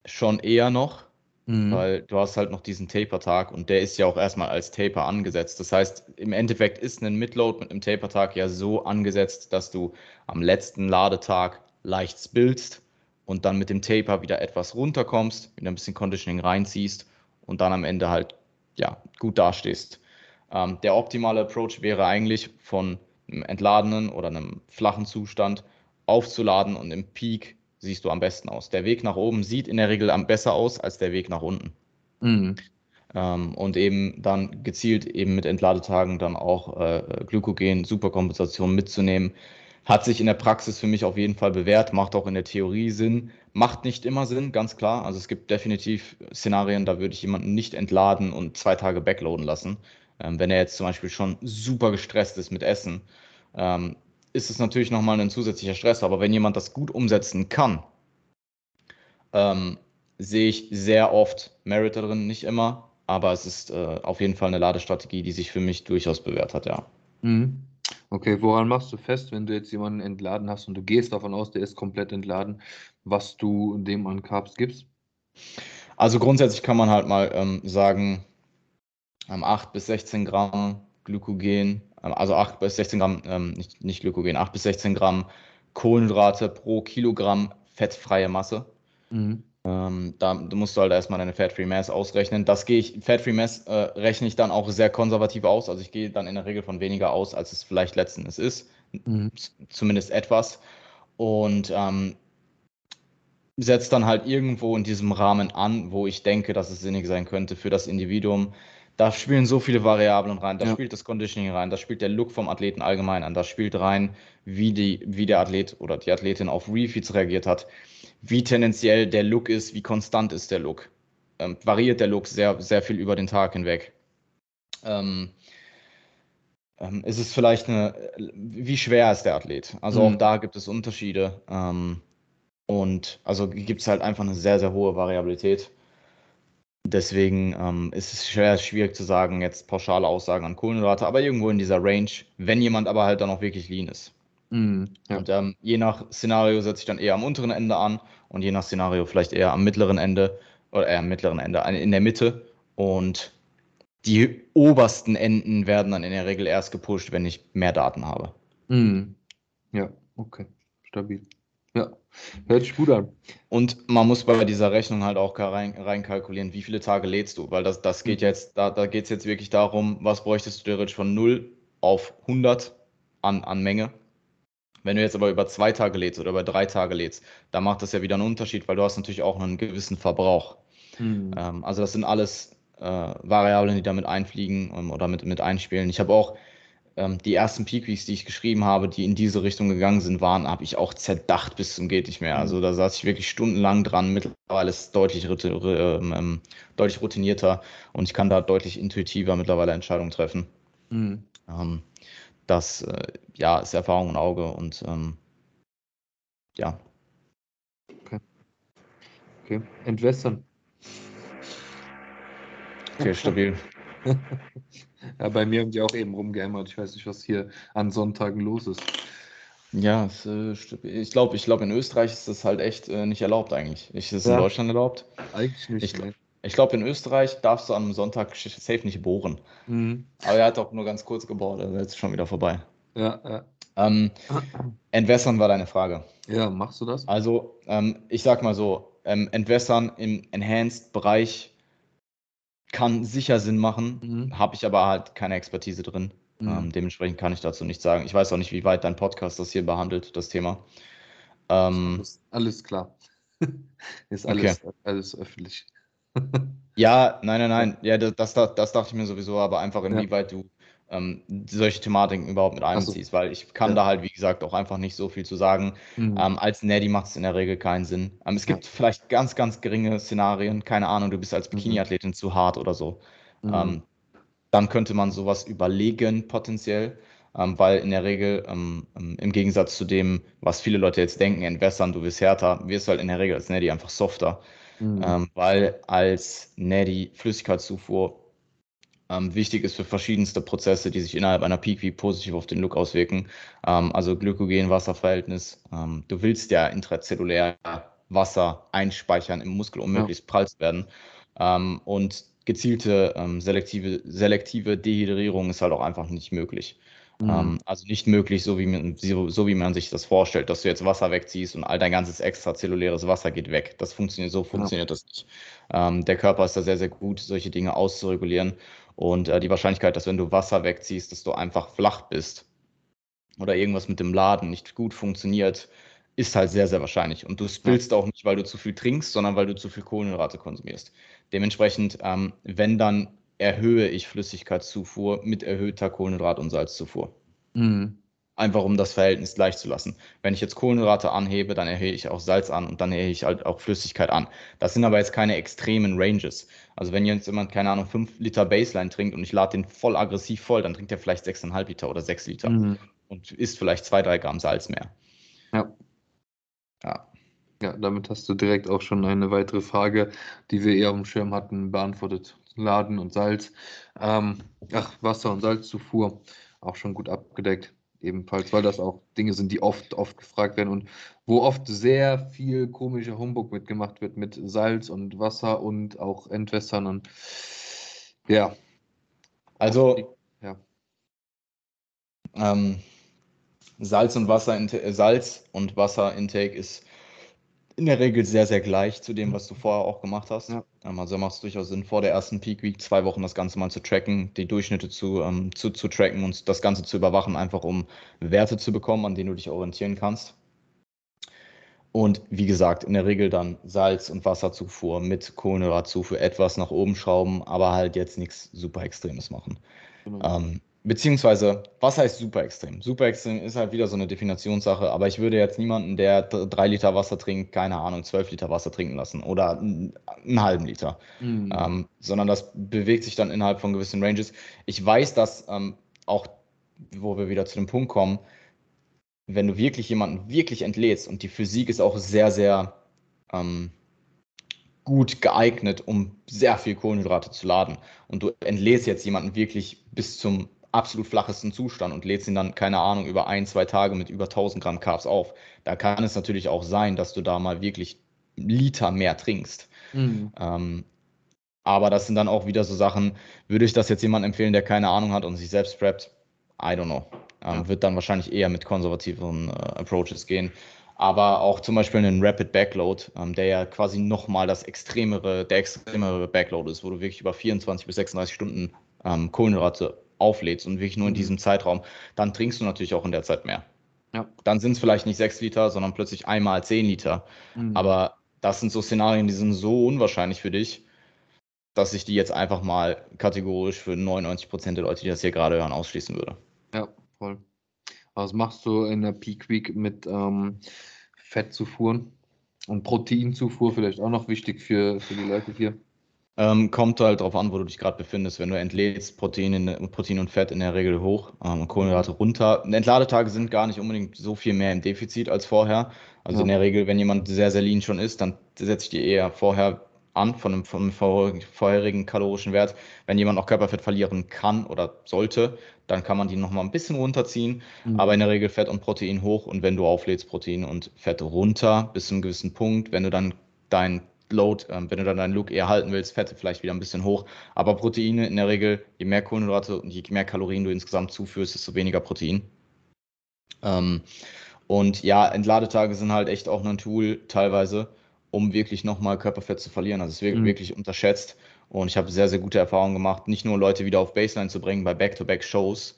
schon eher noch, Mhm. weil du hast halt noch diesen Taper-Tag und der ist ja auch erstmal als Taper angesetzt. Das heißt, im Endeffekt ist ein Midload mit einem Taper-Tag ja so angesetzt, dass du am letzten Ladetag leicht spillst und dann mit dem Taper wieder etwas runterkommst, wieder ein bisschen Conditioning reinziehst und dann am Ende halt ja gut dastehst. Ähm, der optimale Approach wäre eigentlich, von einem entladenen oder einem flachen Zustand aufzuladen und im Peak siehst du am besten aus. Der Weg nach oben sieht in der Regel am besser aus als der Weg nach unten. Mhm. Ähm, und eben dann gezielt eben mit Entladetagen dann auch äh, Glykogen, Superkompensation mitzunehmen, hat sich in der Praxis für mich auf jeden Fall bewährt, macht auch in der Theorie Sinn, macht nicht immer Sinn, ganz klar. Also es gibt definitiv Szenarien, da würde ich jemanden nicht entladen und zwei Tage backloaden lassen. Ähm, wenn er jetzt zum Beispiel schon super gestresst ist mit Essen, ähm, ist es natürlich nochmal ein zusätzlicher Stress, aber wenn jemand das gut umsetzen kann, ähm, sehe ich sehr oft Merit darin, nicht immer, aber es ist äh, auf jeden Fall eine Ladestrategie, die sich für mich durchaus bewährt hat, ja. Mhm. Okay, woran machst du fest, wenn du jetzt jemanden entladen hast und du gehst davon aus, der ist komplett entladen, was du dem an Carbs gibst? Also grundsätzlich kann man halt mal ähm, sagen, ähm, acht bis sechzehn Gramm Glykogen, also acht bis sechzehn Gramm, ähm, nicht, nicht Glykogen, acht bis sechzehn Gramm Kohlenhydrate pro Kilogramm fettfreie Masse. Mhm. Ähm, da musst du halt erstmal deine Fat-Free Mass ausrechnen. Das gehe ich, Fat-Free Mass äh, rechne ich dann auch sehr konservativ aus. Also ich gehe dann in der Regel von weniger aus, als es vielleicht letzten Endes ist. Mhm. Zumindest etwas. Und ähm, setze dann halt irgendwo in diesem Rahmen an, wo ich denke, dass es sinnig sein könnte für das Individuum. Da spielen so viele Variablen rein, da ja. spielt das Conditioning rein, da spielt der Look vom Athleten allgemein an, da spielt rein, wie, die, wie der Athlet oder die Athletin auf Refeeds reagiert hat, wie tendenziell der Look ist, wie konstant ist der Look. Ähm, variiert der Look sehr, sehr viel über den Tag hinweg. Ähm, ähm, ist es vielleicht eine, wie schwer ist der Athlet? Also mhm. auch da gibt es Unterschiede ähm, und also gibt es halt einfach eine sehr, sehr hohe Variabilität. Deswegen ähm, ist es schwer, schwierig zu sagen, jetzt pauschale Aussagen an Kohlenhydrate, aber irgendwo in dieser Range, wenn jemand aber halt dann auch wirklich lean ist. Mm, ja. Und ähm, je nach Szenario setze ich dann eher am unteren Ende an und je nach Szenario vielleicht eher am mittleren Ende oder eher am mittleren Ende, in der Mitte. Und die obersten Enden werden dann in der Regel erst gepusht, wenn ich mehr Daten habe. Mm, ja, okay, stabil. Ja, hört sich gut an. Und man muss bei dieser Rechnung halt auch rein, reinkalkulieren, wie viele Tage lädst du, weil das, das geht jetzt, da, da geht es jetzt wirklich darum, was bräuchtest du theoretisch von null auf hundert an, an Menge Wenn du jetzt aber über zwei Tage lädst oder über drei Tage lädst, dann macht das ja wieder einen Unterschied, weil du hast natürlich auch einen gewissen Verbrauch. Mhm. Ähm, also das sind alles äh, Variablen, die damit einfliegen ähm, oder mit, mit einspielen. Ich habe auch ähm, die ersten Peak-Weeks, die ich geschrieben habe, die in diese Richtung gegangen sind, waren, habe ich auch zerdacht bis zum geht nicht mehr. Also da saß ich wirklich stundenlang dran. Mittlerweile ist es deutlich, ähm, deutlich routinierter und ich kann da deutlich intuitiver mittlerweile Entscheidungen treffen. Mhm. Ähm, Das äh, ja, ist Erfahrung und Auge und ähm, ja. Okay. Okay. Entwässern. Okay, stabil. Ja, bei mir haben die auch eben rumgeämmert. Ich weiß nicht, was hier an Sonntagen los ist. Ja, es, äh, ich glaube, ich glaub, in Österreich ist das halt echt äh, nicht erlaubt eigentlich. Ist es ja. In Deutschland erlaubt? Eigentlich nicht. Ich, nee. Ich glaube, in Österreich darfst du an einem Sonntag safe nicht bohren. Mhm. Aber er hat auch nur ganz kurz gebohrt, also jetzt ist schon wieder vorbei. Ja, ja. Ähm, entwässern war deine Frage. Ja, machst du das? Also, ähm, ich sag mal so, ähm, entwässern im Enhanced-Bereich kann sicher Sinn machen, mhm. habe ich aber halt keine Expertise drin. Mhm. Ähm, dementsprechend kann ich dazu nichts sagen. Ich weiß auch nicht, wie weit dein Podcast das hier behandelt, das Thema. Ähm, das ist alles klar. Ist alles, okay. alles öffentlich. Ja, nein, nein, nein. Ja, das, das, das dachte ich mir sowieso, aber einfach inwieweit ja. du ähm, solche Thematiken überhaupt mit einziehst, so. Weil ich kann ja. da halt, wie gesagt, auch einfach nicht so viel zu sagen. Mhm. Ähm, als Nerdy macht es in der Regel keinen Sinn. Ähm, es gibt ja. vielleicht ganz, ganz geringe Szenarien, keine Ahnung, du bist als Bikini-Athletin mhm. zu hart oder so. Mhm. Ähm, dann könnte man sowas überlegen potenziell, ähm, weil in der Regel, ähm, im Gegensatz zu dem, was viele Leute jetzt denken, entwässern, du wirst härter, wirst halt in der Regel als Nerdy einfach softer. Mhm. Ähm, weil als Neddy Flüssigkeitszufuhr ähm, wichtig ist für verschiedenste Prozesse, die sich innerhalb einer Peak-Week positiv auf den Look auswirken. Ähm, also Glykogen-Wasser-Verhältnis. Ähm, du willst ja intrazellulär Wasser einspeichern im Muskel, um ja. möglichst prall zu werden. Ähm, und gezielte ähm, selektive, selektive Dehydrierung ist halt auch einfach nicht möglich. Mhm. Ähm, also nicht möglich, so wie, man, so, so wie man sich das vorstellt, dass du jetzt Wasser wegziehst und all dein ganzes extrazelluläres Wasser geht weg. Das funktioniert, so funktioniert ja. das nicht. Ähm, der Körper ist da sehr, sehr gut, solche Dinge auszuregulieren. Und äh, die Wahrscheinlichkeit, dass wenn du Wasser wegziehst, dass du einfach flach bist oder irgendwas mit dem Laden nicht gut funktioniert, ist halt sehr, sehr wahrscheinlich. Und du spillst ja. auch nicht, weil du zu viel trinkst, sondern weil du zu viel Kohlenhydrate konsumierst. Dementsprechend, ähm, wenn dann erhöhe ich Flüssigkeitszufuhr mit erhöhter Kohlenhydrat- und Salzzufuhr. Mhm. Einfach um das Verhältnis gleich zu lassen. Wenn ich jetzt Kohlenhydrate anhebe, dann erhöhe ich auch Salz an und dann erhöhe ich halt auch Flüssigkeit an. Das sind aber jetzt keine extremen Ranges. Also wenn jetzt jemand, keine Ahnung, fünf Liter Baseline trinkt und ich lade den voll aggressiv voll, dann trinkt er vielleicht sechs Komma fünf Liter oder sechs Liter mhm. und isst vielleicht zwei, drei Gramm Salz mehr. Ja. Ja. Ja, damit hast du direkt auch schon eine weitere Frage, die wir eher auf dem Schirm hatten, beantwortet. Laden und Salz, ähm, ach, Wasser- und Salzzufuhr, auch schon gut abgedeckt, ebenfalls, weil das auch Dinge sind, die oft, oft gefragt werden und wo oft sehr viel komischer Humbug mitgemacht wird mit Salz und Wasser und auch Entwässern und ja. Also, ja. Ähm, Salz und Wasser, äh, Salz und Wasserintake ist in der Regel sehr, sehr gleich zu dem, was du vorher auch gemacht hast. Ja. Also macht es durchaus Sinn, vor der ersten Peak Week zwei Wochen das Ganze mal zu tracken, die Durchschnitte zu, ähm, zu, zu tracken und das Ganze zu überwachen, einfach um Werte zu bekommen, an denen du dich orientieren kannst. Und wie gesagt, in der Regel dann Salz- und Wasserzufuhr mit Kohlenhydratzufuhr etwas nach oben schrauben, aber halt jetzt nichts super Extremes machen. Genau. Ähm, Beziehungsweise, was heißt super extrem? Super extrem ist halt wieder so eine Definitionssache, aber ich würde jetzt niemanden, der drei Liter Wasser trinkt, keine Ahnung, zwölf Liter Wasser trinken lassen oder einen halben Liter, mhm. ähm, sondern das bewegt sich dann innerhalb von gewissen Ranges. Ich weiß, dass ähm, auch, wo wir wieder zu dem Punkt kommen, wenn du wirklich jemanden wirklich entlädst und die Physik ist auch sehr, sehr ähm, gut geeignet, um sehr viel Kohlenhydrate zu laden und du entlädst jetzt jemanden wirklich bis zum absolut flachesten Zustand und lädst ihn dann, keine Ahnung, über ein, zwei Tage mit über tausend Gramm Carbs auf. Da kann es natürlich auch sein, dass du da mal wirklich Liter mehr trinkst. Mhm. Ähm, aber das sind dann auch wieder so Sachen, würde ich das jetzt jemandem empfehlen, der keine Ahnung hat und sich selbst preppt? I don't know. Ähm, ja. Wird dann wahrscheinlich eher mit konservativeren äh, Approaches gehen. Aber auch zum Beispiel einen Rapid Backload, ähm, der ja quasi nochmal das extremere, der extremere Backload ist, wo du wirklich über vierundzwanzig bis sechsunddreißig Stunden ähm, Kohlenhydrate auflädst und wirklich nur in diesem Zeitraum, dann trinkst du natürlich auch in der Zeit mehr. Ja. Dann sind es vielleicht nicht sechs Liter, sondern plötzlich einmal zehn Liter. Mhm. Aber das sind so Szenarien, die sind so unwahrscheinlich für dich, dass ich die jetzt einfach mal kategorisch für neunundneunzig Prozent der Leute, die das hier gerade hören, ausschließen würde. Ja, voll. Was machst du in der Peak Week mit ähm, Fettzufuhren und Proteinzufuhr, vielleicht auch noch wichtig für, für die Leute hier? Ähm, kommt halt drauf an, wo du dich gerade befindest. Wenn du entlädst, Protein, in, Protein und Fett in der Regel hoch und ähm, Kohlenhydrate runter. Entladetage sind gar nicht unbedingt so viel mehr im Defizit als vorher. Also ja. In der Regel, wenn jemand sehr, sehr lean schon ist, dann setze ich die eher vorher an von einem, von einem vorherigen kalorischen Wert. Wenn jemand auch Körperfett verlieren kann oder sollte, dann kann man die nochmal ein bisschen runterziehen, mhm. aber in der Regel Fett und Protein hoch, und wenn du auflädst, Protein und Fett runter bis zu einem gewissen Punkt. Wenn du dann dein Load, äh, wenn du dann deinen Look eher halten willst, Fette vielleicht wieder ein bisschen hoch, aber Proteine in der Regel, je mehr Kohlenhydrate und je mehr Kalorien du insgesamt zuführst, desto weniger Protein. Ähm, und ja, Entladetage sind halt echt auch ein Tool teilweise, um wirklich nochmal Körperfett zu verlieren. Also es wird mhm. wirklich unterschätzt, und ich habe sehr, sehr gute Erfahrungen gemacht, nicht nur Leute wieder auf Baseline zu bringen bei Back-to-Back-Shows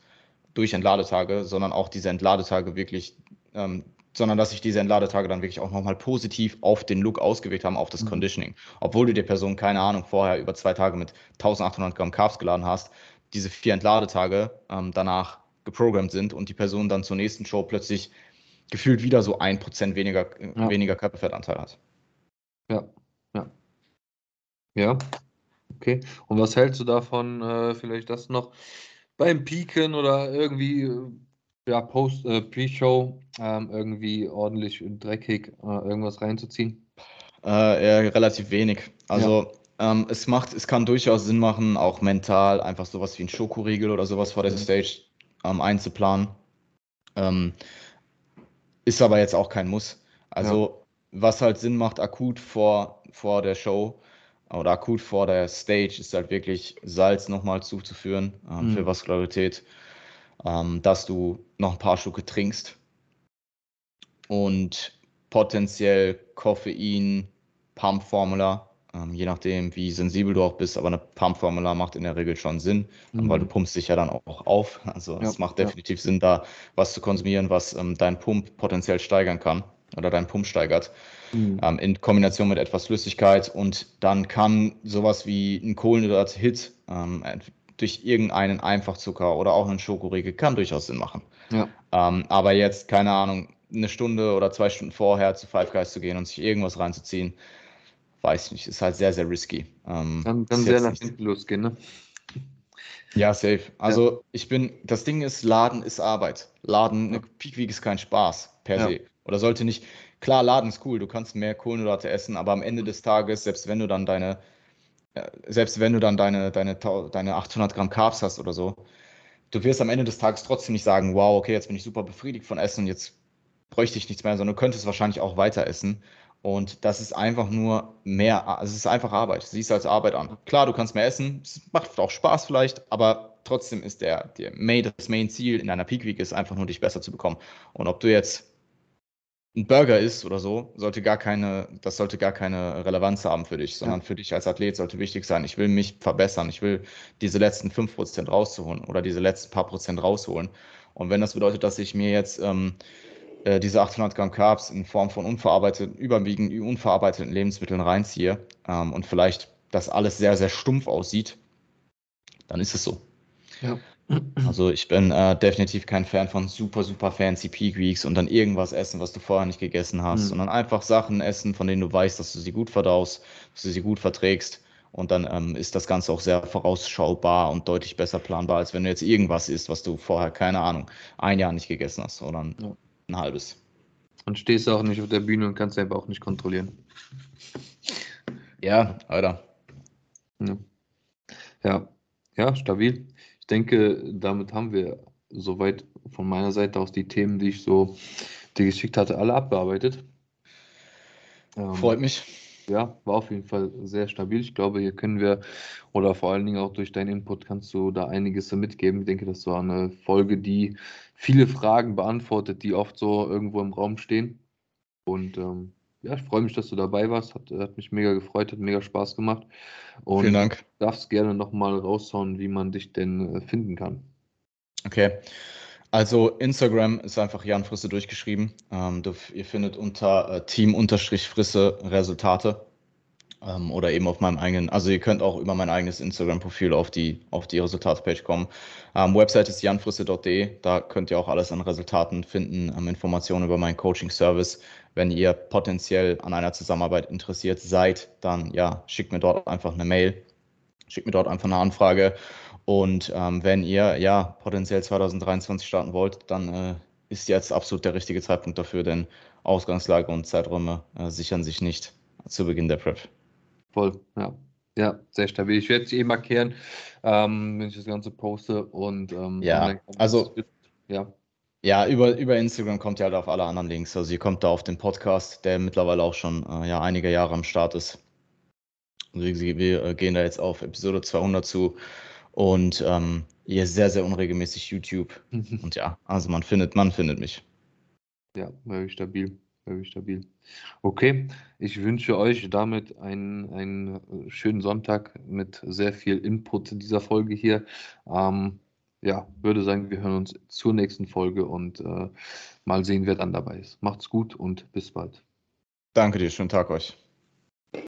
durch Entladetage, sondern auch diese Entladetage wirklich, ähm, sondern dass sich diese Entladetage dann wirklich auch nochmal positiv auf den Look ausgewirkt haben, auf das mhm. Conditioning. Obwohl du der Person, keine Ahnung, vorher über zwei Tage mit eintausendachthundert Gramm Carbs geladen hast, diese vier Entladetage ähm, danach geprogrammt sind und die Person dann zur nächsten Show plötzlich gefühlt wieder so ein Prozent weniger, ja. weniger Körperfettanteil hat. Ja, ja, ja, okay. Und was hältst du davon, äh, vielleicht das noch beim Peaken oder irgendwie, äh, ja, Post, äh, Pre-Show, ähm, irgendwie ordentlich und dreckig äh, irgendwas reinzuziehen? Äh, ja, relativ wenig. Also ja. ähm, es macht, es kann durchaus Sinn machen, auch mental einfach sowas wie ein Schokoriegel oder sowas vor der mhm. Stage ähm, einzuplanen. Ähm, ist aber jetzt auch kein Muss. Also ja. Was halt Sinn macht akut vor, vor der Show oder akut vor der Stage, ist halt wirklich Salz nochmal zuzuführen ähm, mhm. für Vaskularität, ähm, dass du noch ein paar Schlucke trinkst, und potenziell Koffein, Pump-Formula, ähm, je nachdem wie sensibel du auch bist, aber eine Pump-Formula macht in der Regel schon Sinn, mhm. weil du pumpst dich ja dann auch auf, also ja, es macht definitiv ja. Sinn, da was zu konsumieren, was ähm, deinen Pump potenziell steigern kann. Oder deinen Pump steigert, mhm. ähm, in Kombination mit etwas Flüssigkeit, und dann kann sowas wie ein Kohlenhydrat-Hit ähm, durch irgendeinen Einfachzucker oder auch einen Schokoriegel kann durchaus Sinn machen. Ja. Ähm, aber jetzt, keine Ahnung, eine Stunde oder zwei Stunden vorher zu Five Guys zu gehen und sich irgendwas reinzuziehen, weiß nicht, ist halt sehr, sehr risky. Ähm, dann kann sehr nach hinten losgehen, ne? Ja, safe. Also ja. ich bin, das Ding ist, Laden ist Arbeit. Laden, eine Peak Week ist kein Spaß per ja. se. Oder sollte nicht, klar, Laden ist cool, du kannst mehr Kohlenhydrate essen, aber am Ende des Tages, selbst wenn du dann deine, selbst wenn du dann deine, deine, deine achthundert Gramm Carbs hast oder so, du wirst am Ende des Tages trotzdem nicht sagen, wow, okay, jetzt bin ich super befriedigt von Essen, jetzt bräuchte ich nichts mehr, sondern du könntest wahrscheinlich auch weiter essen. Und das ist einfach nur mehr, also es ist einfach Arbeit, siehst du als Arbeit an. Klar, du kannst mehr essen, es macht auch Spaß vielleicht, aber trotzdem ist der, der Main, das Main-Ziel in deiner Peak Week ist einfach nur, dich besser zu bekommen. Und ob du jetzt ein Burger isst oder so, sollte gar keine, das sollte gar keine Relevanz haben für dich, sondern ja. für dich als Athlet sollte wichtig sein, ich will mich verbessern, ich will diese letzten fünf Prozent rausholen oder diese letzten paar Prozent rausholen. Und wenn das bedeutet, dass ich mir jetzt ähm, äh, diese achthundert Gramm Carbs in Form von unverarbeiteten, überwiegend unverarbeiteten Lebensmitteln reinziehe ähm, und vielleicht das alles sehr, sehr stumpf aussieht, dann ist es so. Ja. Also ich bin äh, definitiv kein Fan von super, super fancy Peak Weeks und dann irgendwas essen, was du vorher nicht gegessen hast, mhm. sondern einfach Sachen essen, von denen du weißt, dass du sie gut verdaust, dass du sie gut verträgst, und dann ähm, ist das Ganze auch sehr vorausschaubar und deutlich besser planbar, als wenn du jetzt irgendwas isst, was du vorher, keine Ahnung, ein Jahr nicht gegessen hast oder ein, ja. ein halbes. Und stehst auch nicht auf der Bühne und kannst selber auch nicht kontrollieren. Ja, Alter. Ja, ja, ja, stabil. Ich denke, damit haben wir soweit von meiner Seite aus die Themen, die ich so dir geschickt hatte, alle abgearbeitet. Ähm, Freut mich. Ja, war auf jeden Fall sehr stabil. Ich glaube, hier können wir, oder vor allen Dingen auch durch deinen Input kannst du da einiges mitgeben. Ich denke, das war eine Folge, die viele Fragen beantwortet, die oft so irgendwo im Raum stehen. Und ähm, ja, ich freue mich, dass du dabei warst. Hat, hat mich mega gefreut, hat mega Spaß gemacht. Und vielen Dank. Du darfst gerne nochmal raushauen, wie man dich denn finden kann. Okay. Also Instagram ist einfach Jan Frisse durchgeschrieben. Ähm, du, ihr findet unter äh, Team-Frisse Resultate ähm, oder eben auf meinem eigenen, also ihr könnt auch über mein eigenes Instagram-Profil auf die, auf die Resultatspage kommen. Ähm, Website ist jan frisse punkt de, da könnt ihr auch alles an Resultaten finden, ähm, Informationen über meinen Coaching-Service. Wenn ihr potenziell an einer Zusammenarbeit interessiert seid, dann ja, schickt mir dort einfach eine Mail, schickt mir dort einfach eine Anfrage. Und ähm, wenn ihr ja potenziell zwanzig dreiundzwanzig starten wollt, dann äh, ist jetzt absolut der richtige Zeitpunkt dafür, denn Ausgangslage und Zeiträume äh, sichern sich nicht zu Beginn der Prep. Voll, ja. Ja, sehr stabil. Ich werde es eh markieren, ähm, wenn ich das Ganze poste. Und ähm, ja, also ja. Ja, über, über Instagram kommt ihr halt auf alle anderen Links. Also ihr kommt da auf den Podcast, der mittlerweile auch schon äh, ja, einige Jahre am Start ist. Also wir, wir äh, gehen da jetzt auf Episode zweihundert zu. Und ähm, ihr sehr, sehr unregelmäßig YouTube. Und ja, also man findet, man findet mich. Ja, wirklich stabil, wirklich stabil. Okay, ich wünsche euch damit einen, einen schönen Sonntag mit sehr viel Input in dieser Folge hier. Ähm, ja, würde sagen, wir hören uns zur nächsten Folge und äh, mal sehen, wer dann dabei ist. Macht's gut und bis bald. Danke dir, schönen Tag euch.